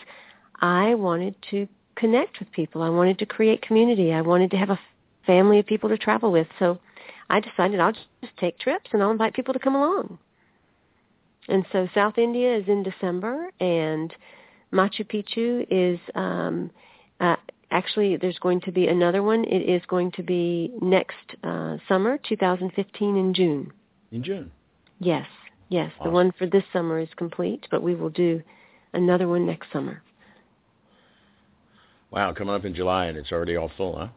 I wanted to connect with people. I wanted to create community. I wanted to have a family of people to travel with. So I decided I'll just take trips and I'll invite people to come along. And so South India is in December, and Machu Picchu is Actually, there's going to be another one. It is going to be next summer, 2015, in June. In June? Yes, yes. Awesome. The one for this summer is complete, but we will do another one next summer. Wow, coming up in July, and it's already all full, huh?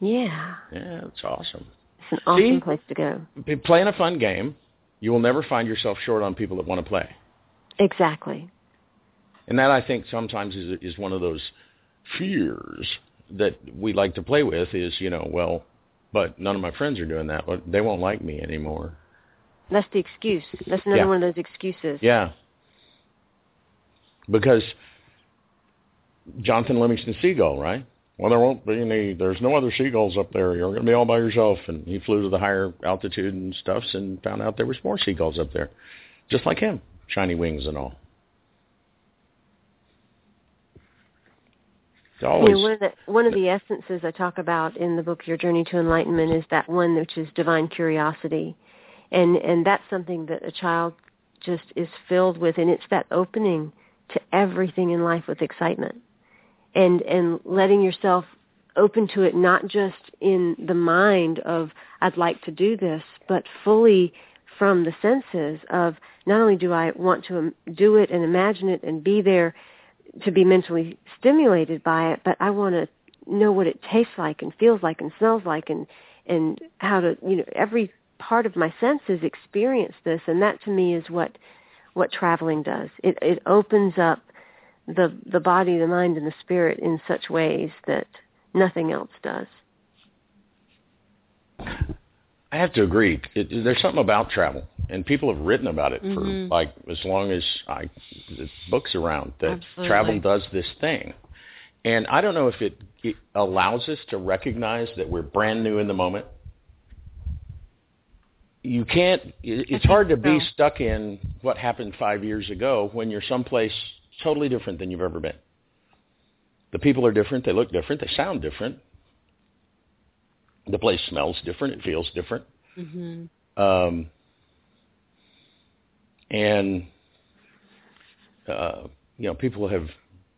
Yeah. Yeah, that's awesome. It's an awesome place to go. Playing a fun game, you will never find yourself short on people that want to play. Exactly. And that, I think, sometimes is one of those fears that we like to play with is, you know, well, but none of my friends are doing that. They won't like me anymore. That's the excuse. That's another one of those excuses. Yeah. Because Jonathan Livingston Seagull, right? Well, there won't be any, there's no other seagulls up there. You're going to be all by yourself. And he flew to the higher altitude and stuffs and found out there was more seagulls up there. Just like him, shiny wings and all. You know, one of the essences I talk about in the book, Your Journey to Enlightenment, is that one which is divine curiosity. And that's something that a child just is filled with. And it's that opening to everything in life with excitement. And letting yourself open to it, not just in the mind of, I'd like to do this, but fully from the senses of, not only do I want to do it and imagine it and be there to be mentally stimulated by it, but I want to know what it tastes like and feels like and smells like and how to, you know, every part of my senses experience this. And that to me is what traveling does. It opens up the body, the mind, and the spirit in such ways that nothing else does. I have to agree. There's something about travel, and people have written about it for like as long as the book's around, that Absolutely. Travel does this thing. And I don't know if it allows us to recognize that we're brand new in the moment. You can't, it's hard to be stuck in what happened 5 years ago when you're someplace totally different than you've ever been. The people are different, they look different, they sound different. The place smells different. It feels different. Mm-hmm. You know, people have,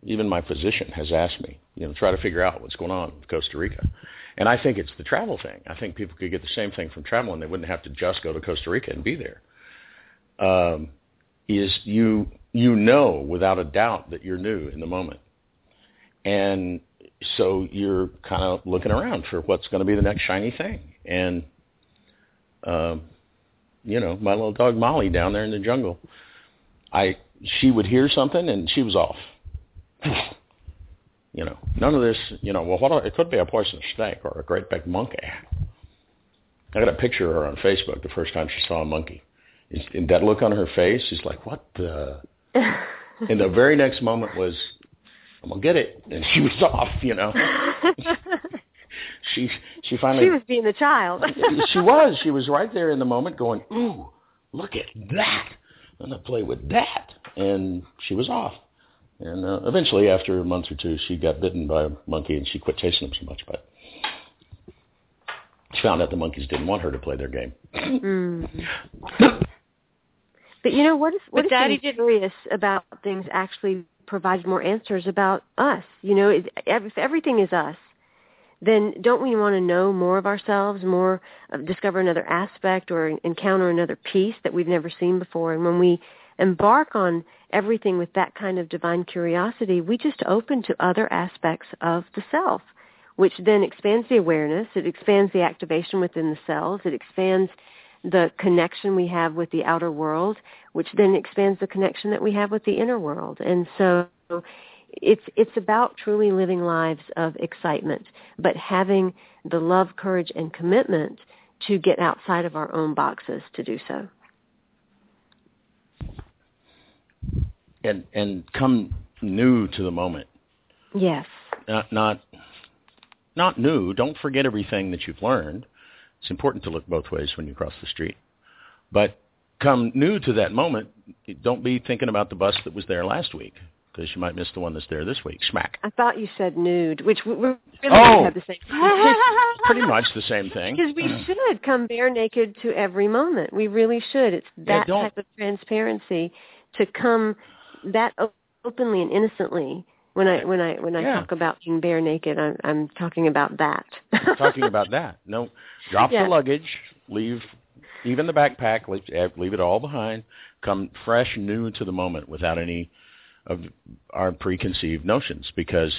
even my physician has asked me, you know, try to figure out what's going on with Costa Rica. And I think it's the travel thing. I think people could get the same thing from travel, and they wouldn't have to just go to Costa Rica and be there. You know without a doubt that you're new in the moment. And so you're kind of looking around for what's going to be the next shiny thing. And, you know, my little dog Molly down there in the jungle, she would hear something and she was off. You know, none of this, you know, well, it could be a poisonous snake or a great big monkey. I got a picture of her on Facebook the first time she saw a monkey. And that look on her face, she's like, what the? And the very next moment was, I'm going to get it. And she was off, you know. She finally... She was being the child. She was. She was right there in the moment going, ooh, look at that. I'm going to play with that. And she was off. And eventually, after a month or two, she got bitten by a monkey and she quit chasing them so much. But she found out the monkeys didn't want her to play their game. But you know, what is Daddy curious about things actually provides more answers about us. You know, if everything is us, then don't we want to know more of ourselves, more discover another aspect or encounter another piece that we've never seen before? And when we embark on everything with that kind of divine curiosity, we just open to other aspects of the self, which then expands the awareness, it expands the activation within the cells, it expands the connection we have with the outer world, which then expands the connection that we have with the inner world. And so it's about truly living lives of excitement, but having the love, courage, and commitment to get outside of our own boxes to do so. And come new to the moment. Yes. Not new. Don't forget everything that you've learned. It's important to look both ways when you cross the street. But come new to that moment, don't be thinking about the bus that was there last week, because you might miss the one that's there this week. Smack. I thought you said nude, which we really don't have the same thing. Pretty much the same thing. Because we should come bare naked to every moment. We really should. It's that type of transparency to come that openly and innocently When I talk about being bare naked, I'm talking about that. Talking about that. No, drop the luggage, leave even the backpack, leave it all behind. Come fresh, new to the moment, without any of our preconceived notions, because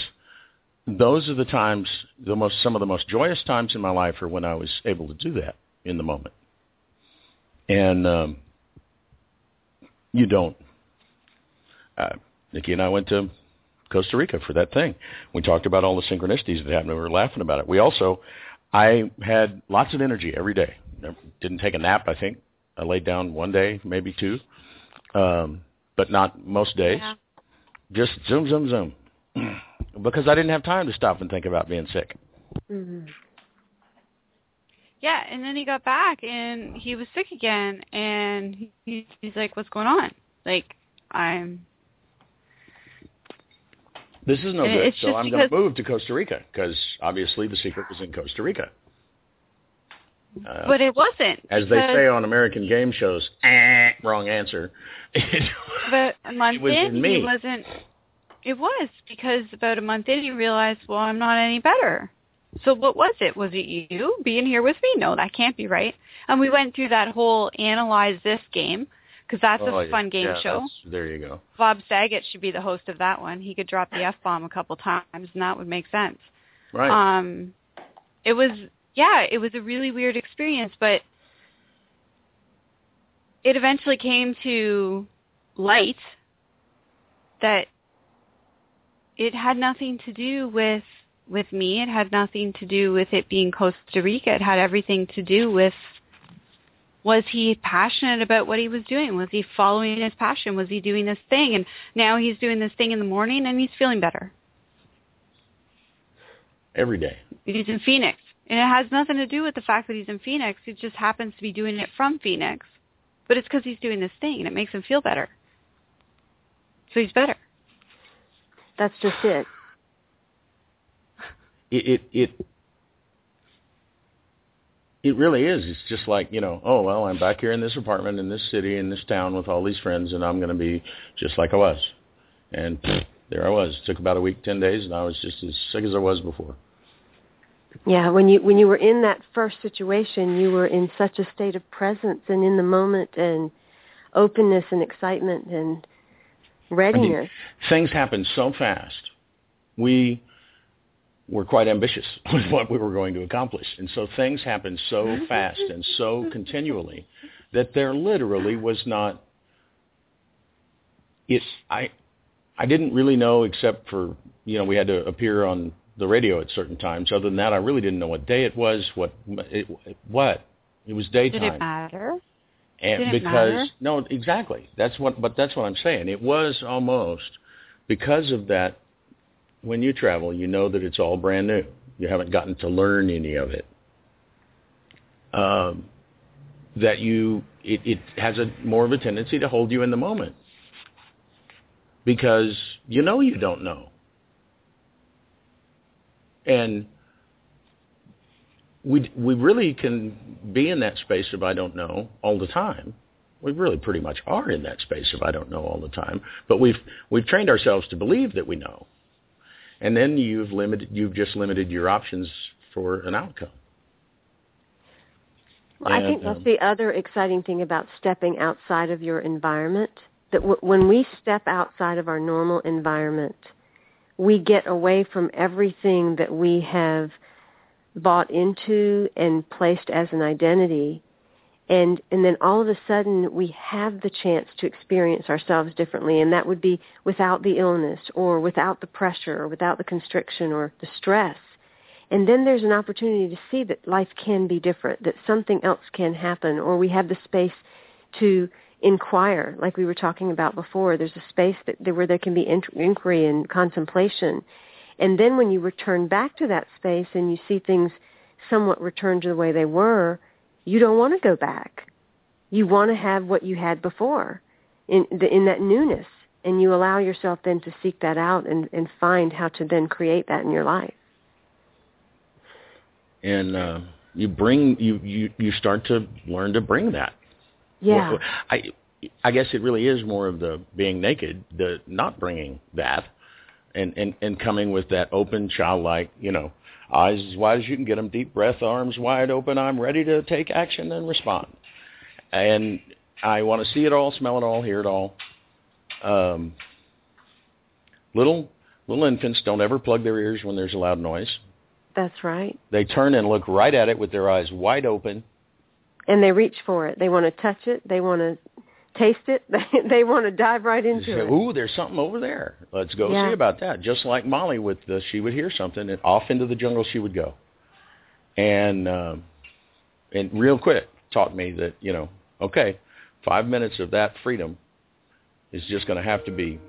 those are the times, some of the most joyous times in my life are when I was able to do that in the moment. And you don't. Nikki and I went to Costa Rica for that thing. We talked about all the synchronicities that happened. We were laughing about it. I had lots of energy every day. Didn't take a nap, I think. I laid down one day, maybe two, but not most days. Yeah. Just zoom, zoom, zoom, because I didn't have time to stop and think about being sick. Mm-hmm. Yeah, and then he got back, and he was sick again, and he's like, what's going on? This is no good, so I'm going to move to Costa Rica, because obviously the secret was in Costa Rica. But it wasn't. As they say on American game shows, wrong answer. But a month in, he wasn't. It was, because about a month in, he realized, well, I'm not any better. So what was it? Was it you being here with me? No, that can't be right. And we went through that whole analyze this game, because that's a fun game show. There you go. Bob Saget should be the host of that one. He could drop the F-bomb a couple times, and that would make sense. Right. It was a really weird experience, but it eventually came to light that it had nothing to do with me. It had nothing to do with it being Costa Rica. It had everything to do with, was he passionate about what he was doing? Was he following his passion? Was he doing this thing? And now he's doing this thing in the morning, and he's feeling better. Every day. He's in Phoenix. And it has nothing to do with the fact that he's in Phoenix. He just happens to be doing it from Phoenix. But it's because he's doing this thing, and it makes him feel better. So he's better. That's just it. It really is. It's just like, I'm back here in this apartment, in this city, in this town with all these friends, and I'm going to be just like I was. And there I was. It took about a week, 10 days, and I was just as sick as I was before. Yeah, when you were in that first situation, you were in such a state of presence and in the moment and openness and excitement and readiness. I mean, things happen so fast. We were quite ambitious with what we were going to accomplish. And so things happen so fast and so continually that there literally was not... I didn't really know, except for, we had to appear on the radio at certain times. Other than that, I really didn't know what day it was, It was daytime. Did it matter? No, exactly. That's what I'm saying. It was almost, because of that, when you travel, you know that it's all brand new. You haven't gotten to learn any of it. It has more of a tendency to hold you in the moment, because you don't know. And we really can be in that space of I don't know all the time. We really pretty much are in that space of I don't know all the time. But we've trained ourselves to believe that we know. And then you've just limited your options for an outcome. Well, I think that's the other exciting thing about stepping outside of your environment, that when we step outside of our normal environment, we get away from everything that we have bought into and placed as an identity, and then all of a sudden we have the chance to experience ourselves differently, and that would be without the illness or without the pressure or without the constriction or the stress. And then there's an opportunity to see that life can be different, that something else can happen, or we have the space to inquire, like we were talking about before. There's a space where there can be inquiry and contemplation. And then when you return back to that space and you see things somewhat return to the way they were, you don't want to go back. You want to have what you had before in that newness, and you allow yourself then to seek that out and find how to then create that in your life. And you start to learn to bring that. Yeah. Well, I guess it really is more of the being naked, the not bringing that, and coming with that open, childlike, eyes as wide as you can get them, deep breath, arms wide open, I'm ready to take action and respond. And I want to see it all, smell it all, hear it all. Little infants don't ever plug their ears when there's a loud noise. That's right. They turn and look right at it with their eyes wide open. And they reach for it. They want to touch it. They want to taste it. They want to dive right into it. Ooh, there's something over there. Let's go see about that. Just like Molly, she would hear something, and off into the jungle she would go. And real quick taught me that, 5 minutes of that freedom is just going to have to be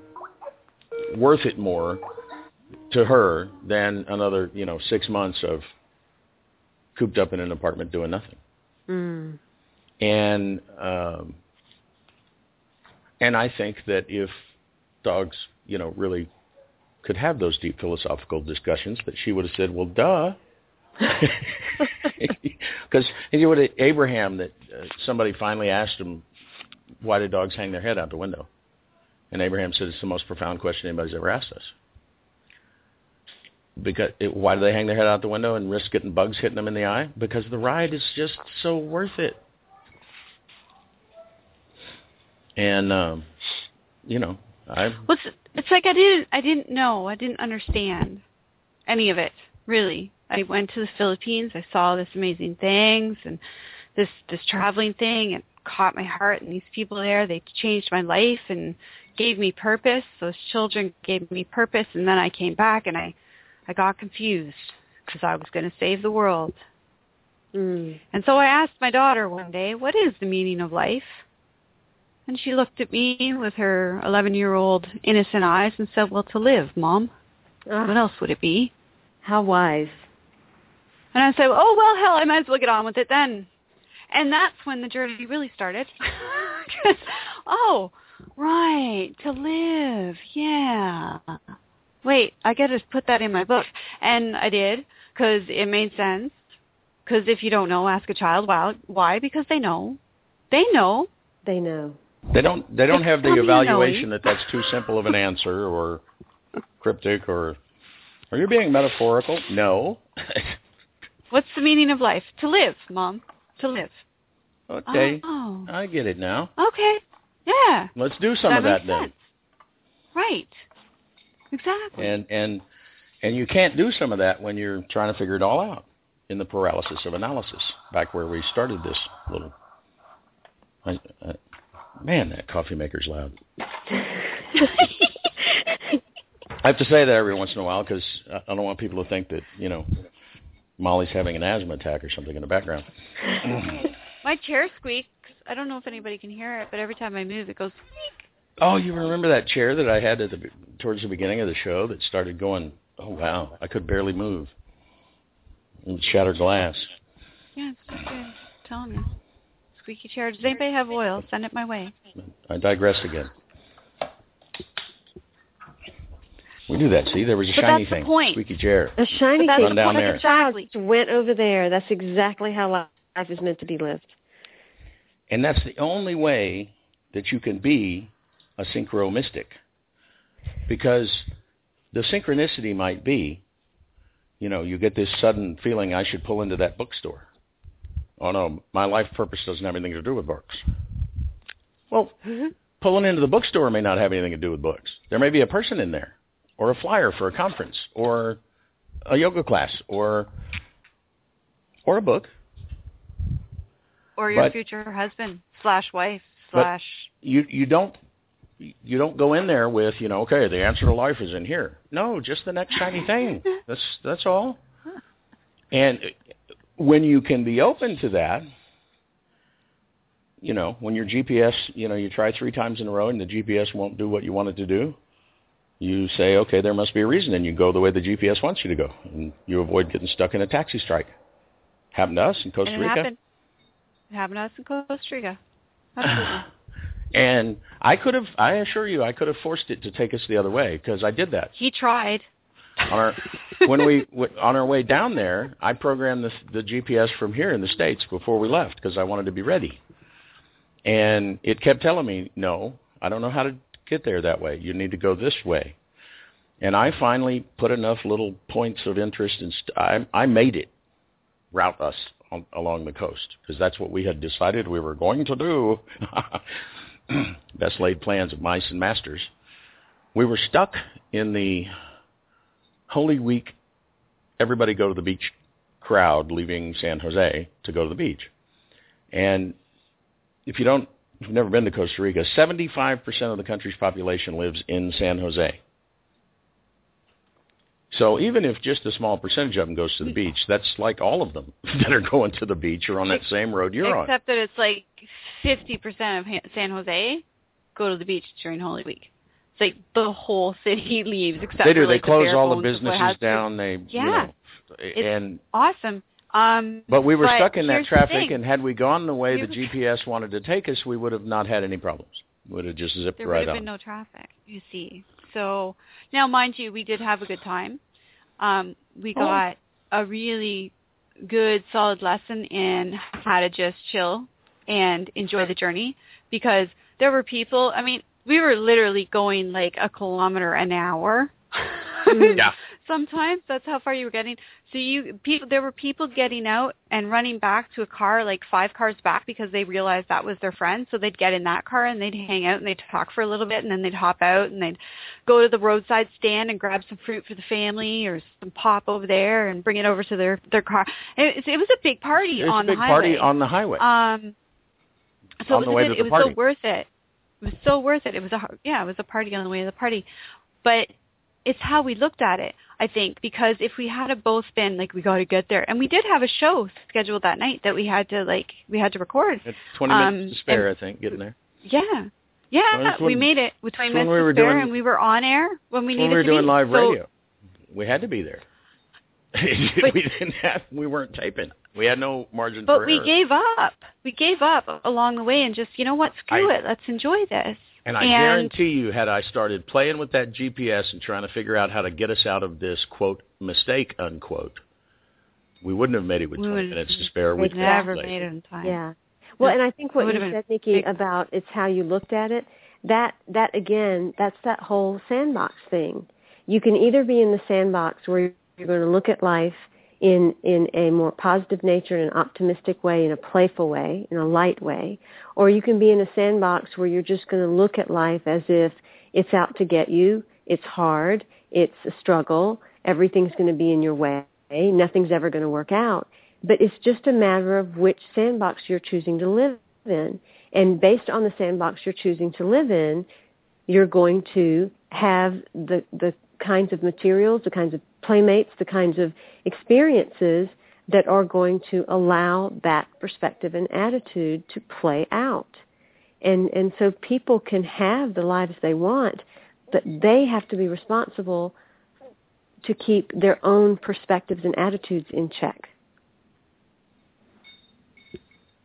worth it more to her than another, 6 months of cooped up in an apartment doing nothing. Mm. And I think that if dogs, really could have those deep philosophical discussions, that she would have said, well, duh. Because Abraham, that somebody finally asked him, why do dogs hang their head out the window? And Abraham said, it's the most profound question anybody's ever asked us. Because why do they hang their head out the window and risk getting bugs hitting them in the eye? Because the ride is just so worth it. And it's like I didn't understand any of it, really. I went to the Philippines. I saw this amazing things and this traveling thing, and caught my heart. And these people there, they changed my life and gave me purpose. Those children gave me purpose. And then I came back and I got confused because I was going to save the world. Mm. And so I asked my daughter one day, what is the meaning of life? And she looked at me with her 11-year-old innocent eyes and said, well, to live, Mom. What else would it be? How wise. And I said, oh, well, hell, I might as well get on with it then. And that's when the journey really started. Oh, right, to live, yeah. Wait, I got to put that in my book. And I did, because it made sense. Because if you don't know, ask a child why. Because they know. They know. They know. They don't have the evaluation that that's too simple of an answer or cryptic or are you being metaphorical? No. What's the meaning of life? To live, Mom. To live. Okay. Oh. I get it now. Okay. Yeah. Let's do some of that then. Right. Exactly. And you can't do some of that when you're trying to figure it all out in the paralysis of analysis, back where we started this little... man, that coffee maker's loud. I have to say that every once in a while because I don't want people to think that, Molly's having an asthma attack or something in the background. My chair squeaks. I don't know if anybody can hear it, but every time I move, it goes squeak. Oh, you remember that chair that I had towards the beginning of the show that started going, oh, wow, I could barely move. It shattered glass. Yeah, it's pretty good. I'm telling you. Squeaky chair. Does anybody have oil? Send it my way. I digress again. We do that. See, there was a shiny thing. Squeaky chair. A shiny thing. Down there. Exactly. Went over there. That's exactly how life is meant to be lived. And that's the only way that you can be a synchro mystic, because the synchronicity might be, you get this sudden feeling I should pull into that bookstore. Oh no, my life purpose doesn't have anything to do with books. Well, pulling into the bookstore may not have anything to do with books. There may be a person in there, or a flyer for a conference, or a yoga class, or a book, or your future husband / wife / you don't go in there with okay, the answer to life is in here. No, just the next shiny thing. That's all. And when you can be open to that, when your GPS, you try 3 times in a row and the GPS won't do what you want it to do, you say, okay, there must be a reason, and you go the way the GPS wants you to go, and you avoid getting stuck in a taxi strike. Happened to us in Costa Rica. It happened to us in Costa Rica. And I assure you, I could have forced it to take us the other way, because I did that. He tried. On our way down there, I programmed the GPS from here in the States before we left because I wanted to be ready. And it kept telling me, no, I don't know how to get there that way. You need to go this way. And I finally put enough little points of interest, and I made it route us along the coast, because that's what we had decided we were going to do. Best laid plans of mice and masters. We were stuck in the Holy Week, everybody go to the beach crowd leaving San Jose to go to the beach. And if you've never been to Costa Rica, 75% of the country's population lives in San Jose. So even if just a small percentage of them goes to the beach, that's like all of them that are going to the beach or on that same road you're on. Except that it's like 50% of San Jose go to the beach during Holy Week. It's like the whole city leaves except they do. For like they close all the businesses down. It's awesome. But we were stuck in that traffic, and had we gone the way the GPS wanted to take us, we would have not had any problems. We would have just zipped right on. There would have been no traffic, you see. So now, mind you, we did have a good time. We got a really good, solid lesson in how to just chill and enjoy the journey, because there were people. I mean, we were literally going like a kilometer an hour. Yeah. Sometimes that's how far you were getting. So there were people getting out and running back to a car, like 5 cars back, because they realized that was their friend. So they'd get in that car and they'd hang out and they'd talk for a little bit, and then they'd hop out and they'd go to the roadside stand and grab some fruit for the family or some pop over there and bring it over to their car. It was a big party on the highway. It was a big party on the highway. So it was so worth it. It was so worth it. It was a party on the way to the party, but. It's how we looked at it, I think, because if we had both been like, we got to get there, and we did have a show scheduled that night that we had to record. It's 20 minutes to spare, I think, getting there. Yeah, yeah, we made it with 20 minutes to spare, and we were on air when we needed to be. When we were doing live radio, we had to be there. We weren't taping. We had no margin for error. But we gave up. We gave up along the way, and just, you know what, screw it, let's enjoy this. And I guarantee you, had I started playing with that GPS and trying to figure out how to get us out of this, quote, mistake, unquote, we wouldn't have made it with 20 minutes to spare. We'd never made it in time. Yeah. Well, and I think what you said, Nikki, about it's how you looked at it, that again, that's that whole sandbox thing. You can either be in the sandbox where you're going to look at life in a more positive nature, in an optimistic way, in a playful way, in a light way, or you can be in a sandbox where you're just going to look at life as if it's out to get you, it's hard, it's a struggle, everything's going to be in your way, nothing's ever going to work out. But it's just a matter of which sandbox you're choosing to live in. And based on the sandbox you're choosing to live in, you're going to have the kinds of materials, the kinds of playmates, the kinds of experiences that are going to allow that perspective and attitude to play out. And so people can have the lives they want, but they have to be responsible to keep their own perspectives and attitudes in check.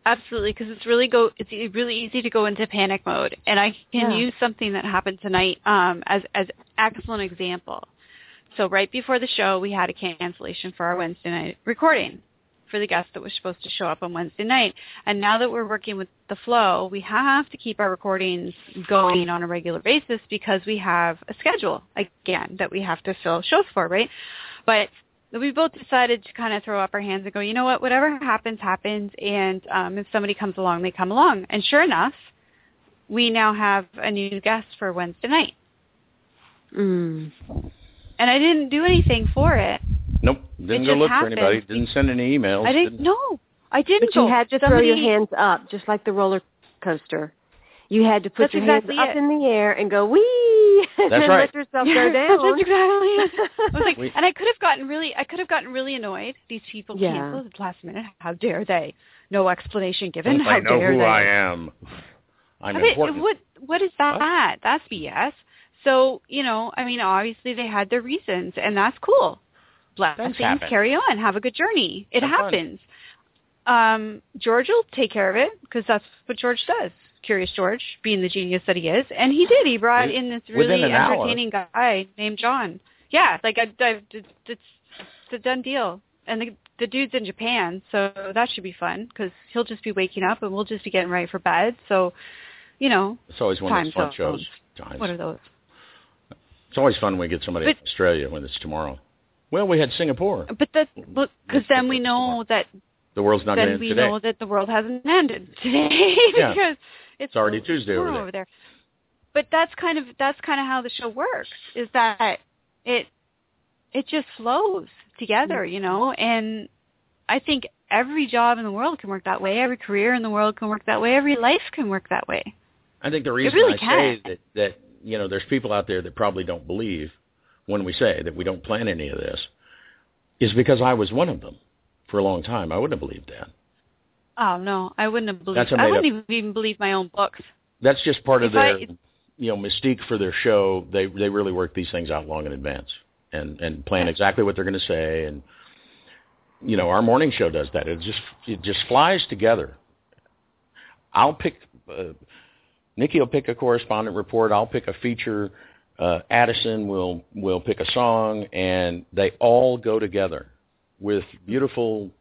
Absolutely, because it's really easy to go into panic mode. And I can use something that happened tonight as excellent example. So right before the show, we had a cancellation for our Wednesday night recording for the guest that was supposed to show up on Wednesday night. And now that we're working with The Flow, we have to keep our recordings going on a regular basis, because we have a schedule, again, that we have to fill shows for, right? But we both decided to kind of throw up our hands and go, you know what, whatever happens, happens, and if somebody comes along, they come along. And sure enough, we now have a new guest for Wednesday night. Mm. And I didn't do anything for it. Nope. Didn't go look for anybody. Didn't send any emails. I didn't go. But you had to throw your hands up, just like the roller coaster. You had to put your hands up in the air and go, wee! That's and right. Let yourself go down. That's exactly it. I was like, and I could have gotten really annoyed. These people canceled at the last minute. How dare they? No explanation given. How dare they? I know who I am. I'm important. What is that? What? That's BS. So, you know, I mean, obviously they had their reasons, and that's cool. Blessings, carry on, have a good journey. It happens. George will take care of it, because that's what George does. Curious George, being the genius that he is. And he did. He brought in this really entertaining guy named John. Yeah, like it's a done deal. And the dude's in Japan, so that should be fun, because he'll just be waking up and we'll just be getting ready for bed. So, you know. It's always one of those fun shows. What are those? It's always fun when we get somebody from Australia when it's tomorrow. Well, we had Singapore. But because then we know that the world's not going to end today. Then we know that the world hasn't ended today because it's already Tuesday over there. But that's kind of how the show works. Is that it just flows together, you know. And I think every job in the world can work that way. Every career in the world can work that way. Every life can work that way. I think the reason I say that you know, there's people out there that probably don't believe when we say that we don't plan any of this is because I was one of them for a long time. I wouldn't have believed that. Oh, no, I wouldn't have believed. I wouldn't even believe my own books. That's just part of their, mystique for their show. They really work these things out long in advance and plan exactly what they're going to say. And, you know, our morning show does that. It just flies together. I'll pick... Nikki will pick a correspondent report. I'll pick a feature. Addison will pick a song, and they all go together with beautiful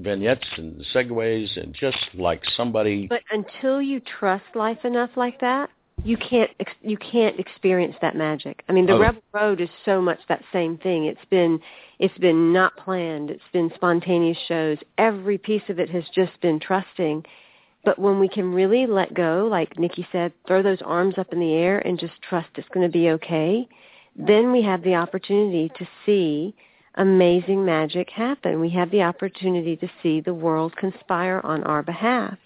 vignettes and segues, and just like somebody. But until you trust life enough like that, you can't experience that magic. I mean, the Rebel Road is so much that same thing. It's been not planned. It's been spontaneous shows. Every piece of it has just been trusting. But when we can really let go, like Nikki said, throw those arms up in the air and just trust it's going to be okay, then we have the opportunity to see amazing magic happen. We have the opportunity to see the world conspire on our behalf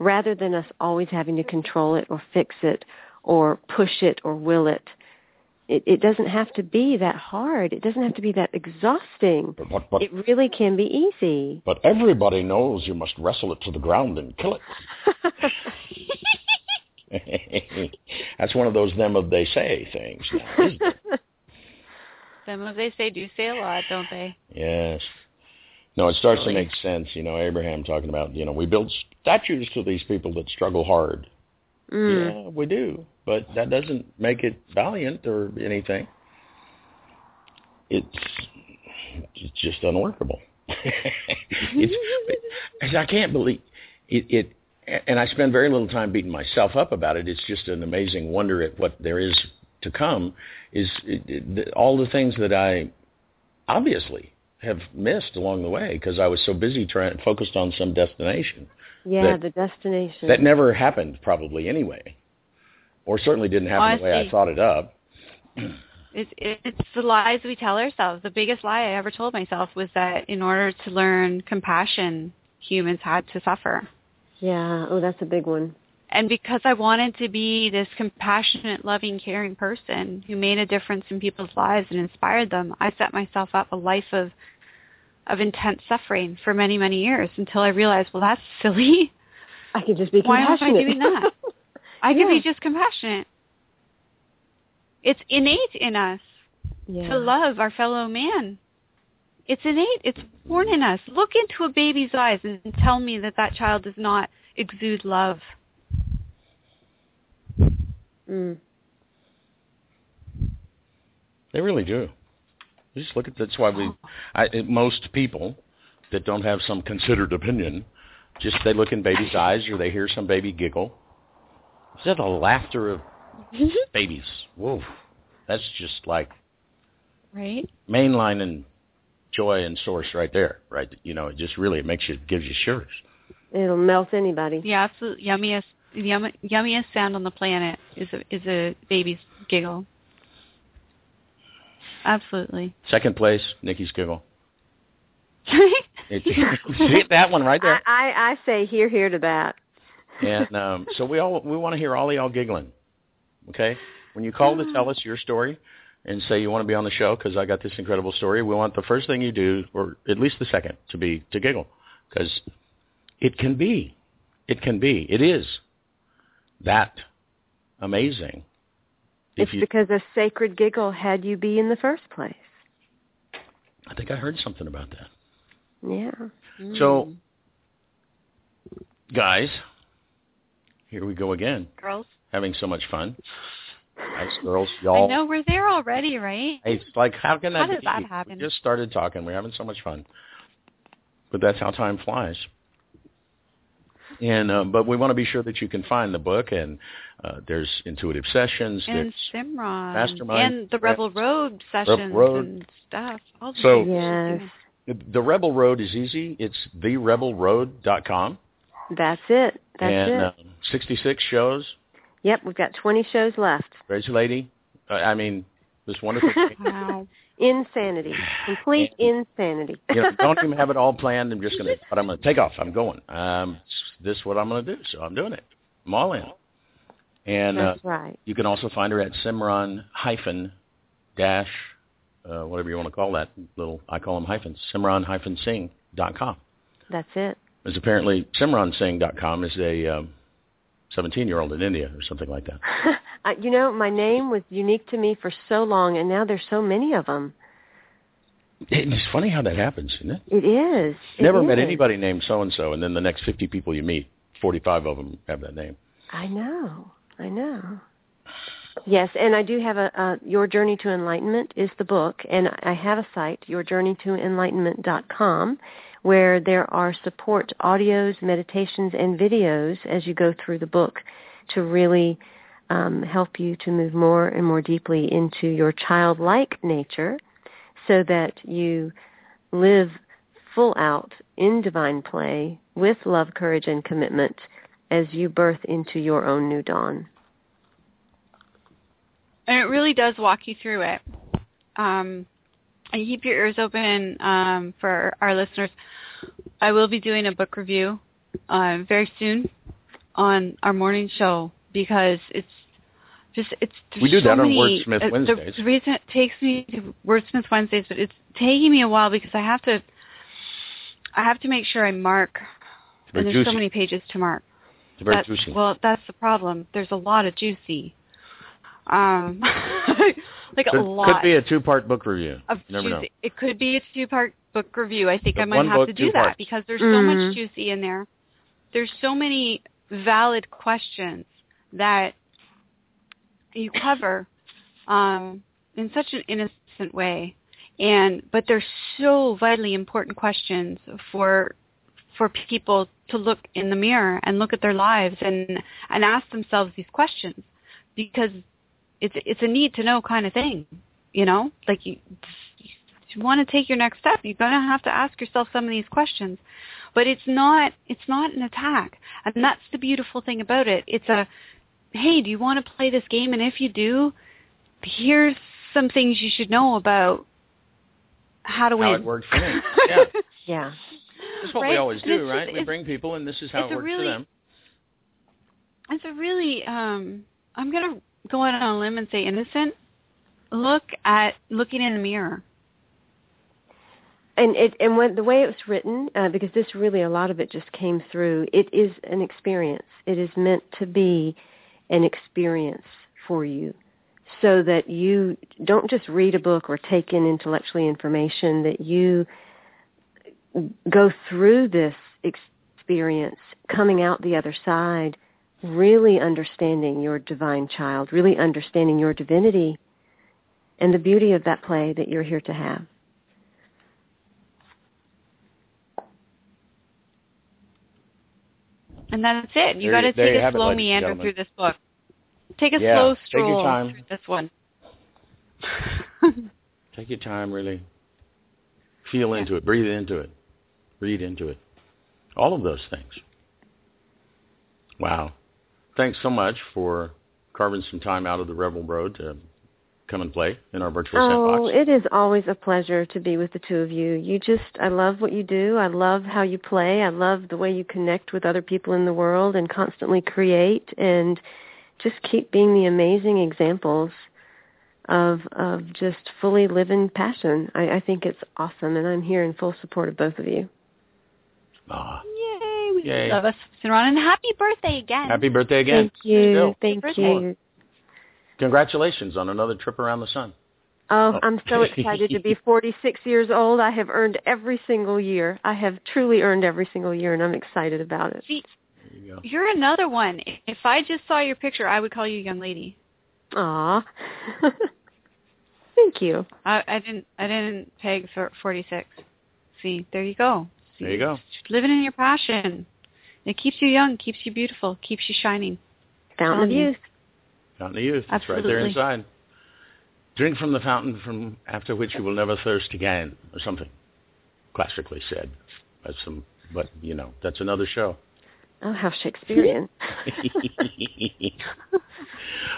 rather than us always having to control it or fix it or push it or will it. It doesn't have to be that hard. It doesn't have to be that exhausting. But it really can be easy. But everybody knows you must wrestle it to the ground and kill it. That's one of those them of they say things now, isn't it? Them of they say do say a lot, don't they? Yes. No, it starts to make sense. You know, Abraham talking about, you know, we build statues to these people that struggle hard. Mm. Yeah, we do. But that doesn't make it valiant or anything. It's just unworkable. I can't believe it. And I spend very little time beating myself up about it. It's just an amazing wonder at what there is to come. All the things that I obviously have missed along the way because I was so busy focused on some destination. Yeah, the destination. That never happened probably anyway. Or certainly didn't happen the way I thought it up. It's the lies we tell ourselves. The biggest lie I ever told myself was that in order to learn compassion, humans had to suffer. Yeah. Oh, that's a big one. And because I wanted to be this compassionate, loving, caring person who made a difference in people's lives and inspired them, I set myself up a life of intense suffering for many, many years until I realized, well, that's silly. I could just be compassionate. Why am I doing that? I can be just compassionate. It's innate in us to love our fellow man. It's innate. It's born in us. Look into a baby's eyes and tell me that child does not exude love. Mm. They really do. You just look at that's why most people that don't have some considered opinion, just they look in baby's eyes or they hear some baby giggle. Is that the laughter of babies? Whoa. That's just like mainline and joy and source right there, right? You know, it just really gives you shivers. It'll melt anybody. Yeah, absolutely. Yummiest sound on the planet is a baby's giggle. Absolutely. Second place, Nikki's giggle. See that one right there. I say hear to that. And so we want to hear all of y'all giggling, okay? When you call to tell us your story and say you want to be on the show because I got this incredible story, we want the first thing you do, or at least the second, to be to giggle because it is that amazing. Because a sacred giggle had you be in the first place. I think I heard something about that. Yeah. Mm. So, guys... Here we go again. Girls. Having so much fun. Nice girls, y'all. I know, we're there already, right? It's like, how did that happen? We just started talking. We're having so much fun. But that's how time flies. And but we want to be sure that you can find the book and There's intuitive sessions. And Simran. Mastermind. And the Rebel Road sessions and stuff. All so the Rebel Road is easy. It's therebellroad.com. That's it. And 66 shows. Yep, we've got 20 shows left. Crazy lady. I mean, this wonderful thing. Wow. Insanity. Complete insanity. You know, don't even have it all planned. I'm going to take off. I'm going. This is what I'm going to do, so I'm doing it. I'm all in. And that's right. You can also find her at Simran-dash, whatever you want to call that little, I call them hyphens, Simran-Singh.com. That's it. Because apparently SimranSingh.com is a 17-year-old in India or something like that. You know, my name was unique to me for so long, and now there's so many of them. It's funny how that happens, isn't it? It is. Never met anybody named so-and-so, and then the next 50 people you meet, 45 of them have that name. I know. Yes, and I do have a Your Journey to Enlightenment is the book, and I have a site, yourjourneytoenlightenment.com, where there are support audios, meditations, and videos as you go through the book to really help you to move more and more deeply into your childlike nature so that you live full out in divine play with love, courage, and commitment as you birth into your own new dawn. And it really does walk you through it. And keep your ears open for our listeners. I will be doing a book review very soon on our morning show because it's. We do that on Wordsmith Wednesdays. The reason it takes me to Wordsmith Wednesdays, but it's taking me a while because I have to make sure I mark. And there's so many pages to mark. It's very juicy. Well, that's the problem. There's a lot of juicy. A lot. It could be a two-part book review. You never know. It could be a two-part book review. I think I might have to do that because there's so much juicy in there. There's so many valid questions that you cover in such an innocent way, but they're so vitally important questions for people to look in the mirror and look at their lives and ask themselves these questions because it's a need to know kind of thing, you know? Like you want to take your next step, you're going to have to ask yourself some of these questions. But it's not an attack. And that's the beautiful thing about it. It's a, hey, do you want to play this game? And if you do, here's some things you should know about how to win. How it works for me. Yeah. Yeah. That's what we always do, right? We bring people, and this is how it works for them. It's a really, I'm going to go out on a limb and say innocent, look at looking in the mirror. And when the way it was written, because this really, a lot of it just came through, it is an experience. It is meant to be an experience for you so that you don't just read a book or take in intellectually information, that you go through this experience, coming out the other side, really understanding your divine child, really understanding your divinity and the beauty of that play that you're here to have. And that's it. You got to take a slow meander through this book. Take a slow stroll through this one. Take your time, really. Feel into it. Breathe into it. Read into it. All of those things. Wow. Thanks so much for carving some time out of the Rebel Road to come and play in our virtual sandbox. Oh, it is always a pleasure to be with the two of you. I love what you do. I love how you play. I love the way you connect with other people in the world and constantly create and just keep being the amazing examples of just fully living passion. I think it's awesome, and I'm here in full support of both of you. Ah. Yay. We love us, Simran, and happy birthday again. Happy birthday again. Thank you. Thank you. Congratulations on another trip around the sun. Oh, I'm so excited to be 46 years old. I have earned every single year. I have truly earned every single year, and I'm excited about it. See, there you go. You're another one. If I just saw your picture, I would call you a young lady. Aw. Thank you. I didn't peg for 46. See, there you go. See, there you go. Living in your passion. It keeps you young, keeps you beautiful, keeps you shining. Fountain of youth. Fountain of youth. It's right there inside. Drink from the fountain from after which you will never thirst again, or something classically said. That's some, but, you know, that's another show. Oh, how Shakespearean.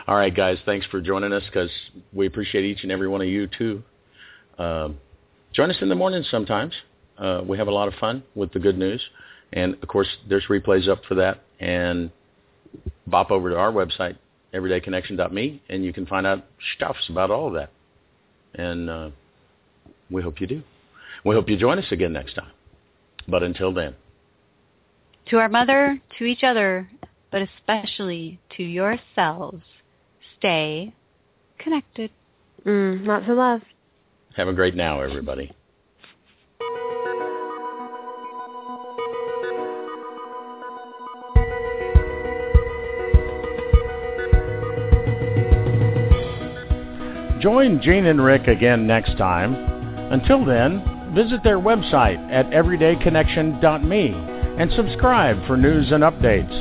All right, guys. Thanks for joining us, because we appreciate each and every one of you, too. Join us in the morning sometimes. We have a lot of fun with the good news. And, of course, there's replays up for that. And bop over to our website, everydayconnection.me, and you can find out stuffs about all of that. And we hope you do. We hope you join us again next time. But until then. To our mother, to each other, but especially to yourselves, stay connected. Lots of love. Have a great now, everybody. Join Gene and Rick again next time. Until then, visit their website at everydayconnection.me. And subscribe for news and updates.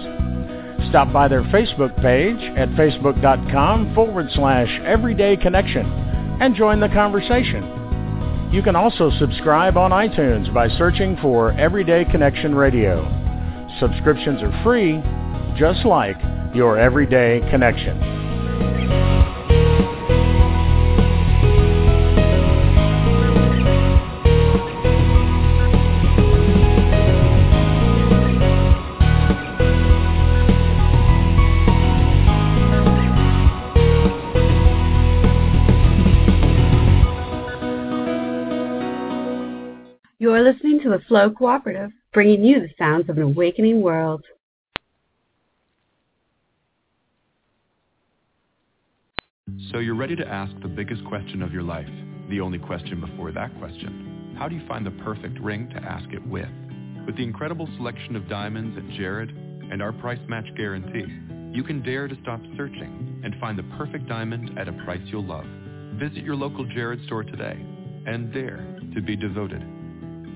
Stop by their Facebook page at facebook.com/everydayconnection and join the conversation. You can also subscribe on iTunes by searching for Everyday Connection Radio. Subscriptions are free, just like your Everyday Connection. You're listening to The Flow Cooperative, bringing you the sounds of an awakening world. So you're ready to ask the biggest question of your life, the only question before that question. How do you find the perfect ring to ask it with? With the incredible selection of diamonds at Jared and our price match guarantee, you can dare to stop searching and find the perfect diamond at a price you'll love. Visit your local Jared store today and dare to be devoted.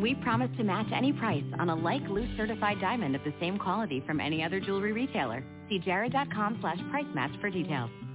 We promise to match any price on a like-loose certified diamond of the same quality from any other jewelry retailer. See jared.com/price match for details.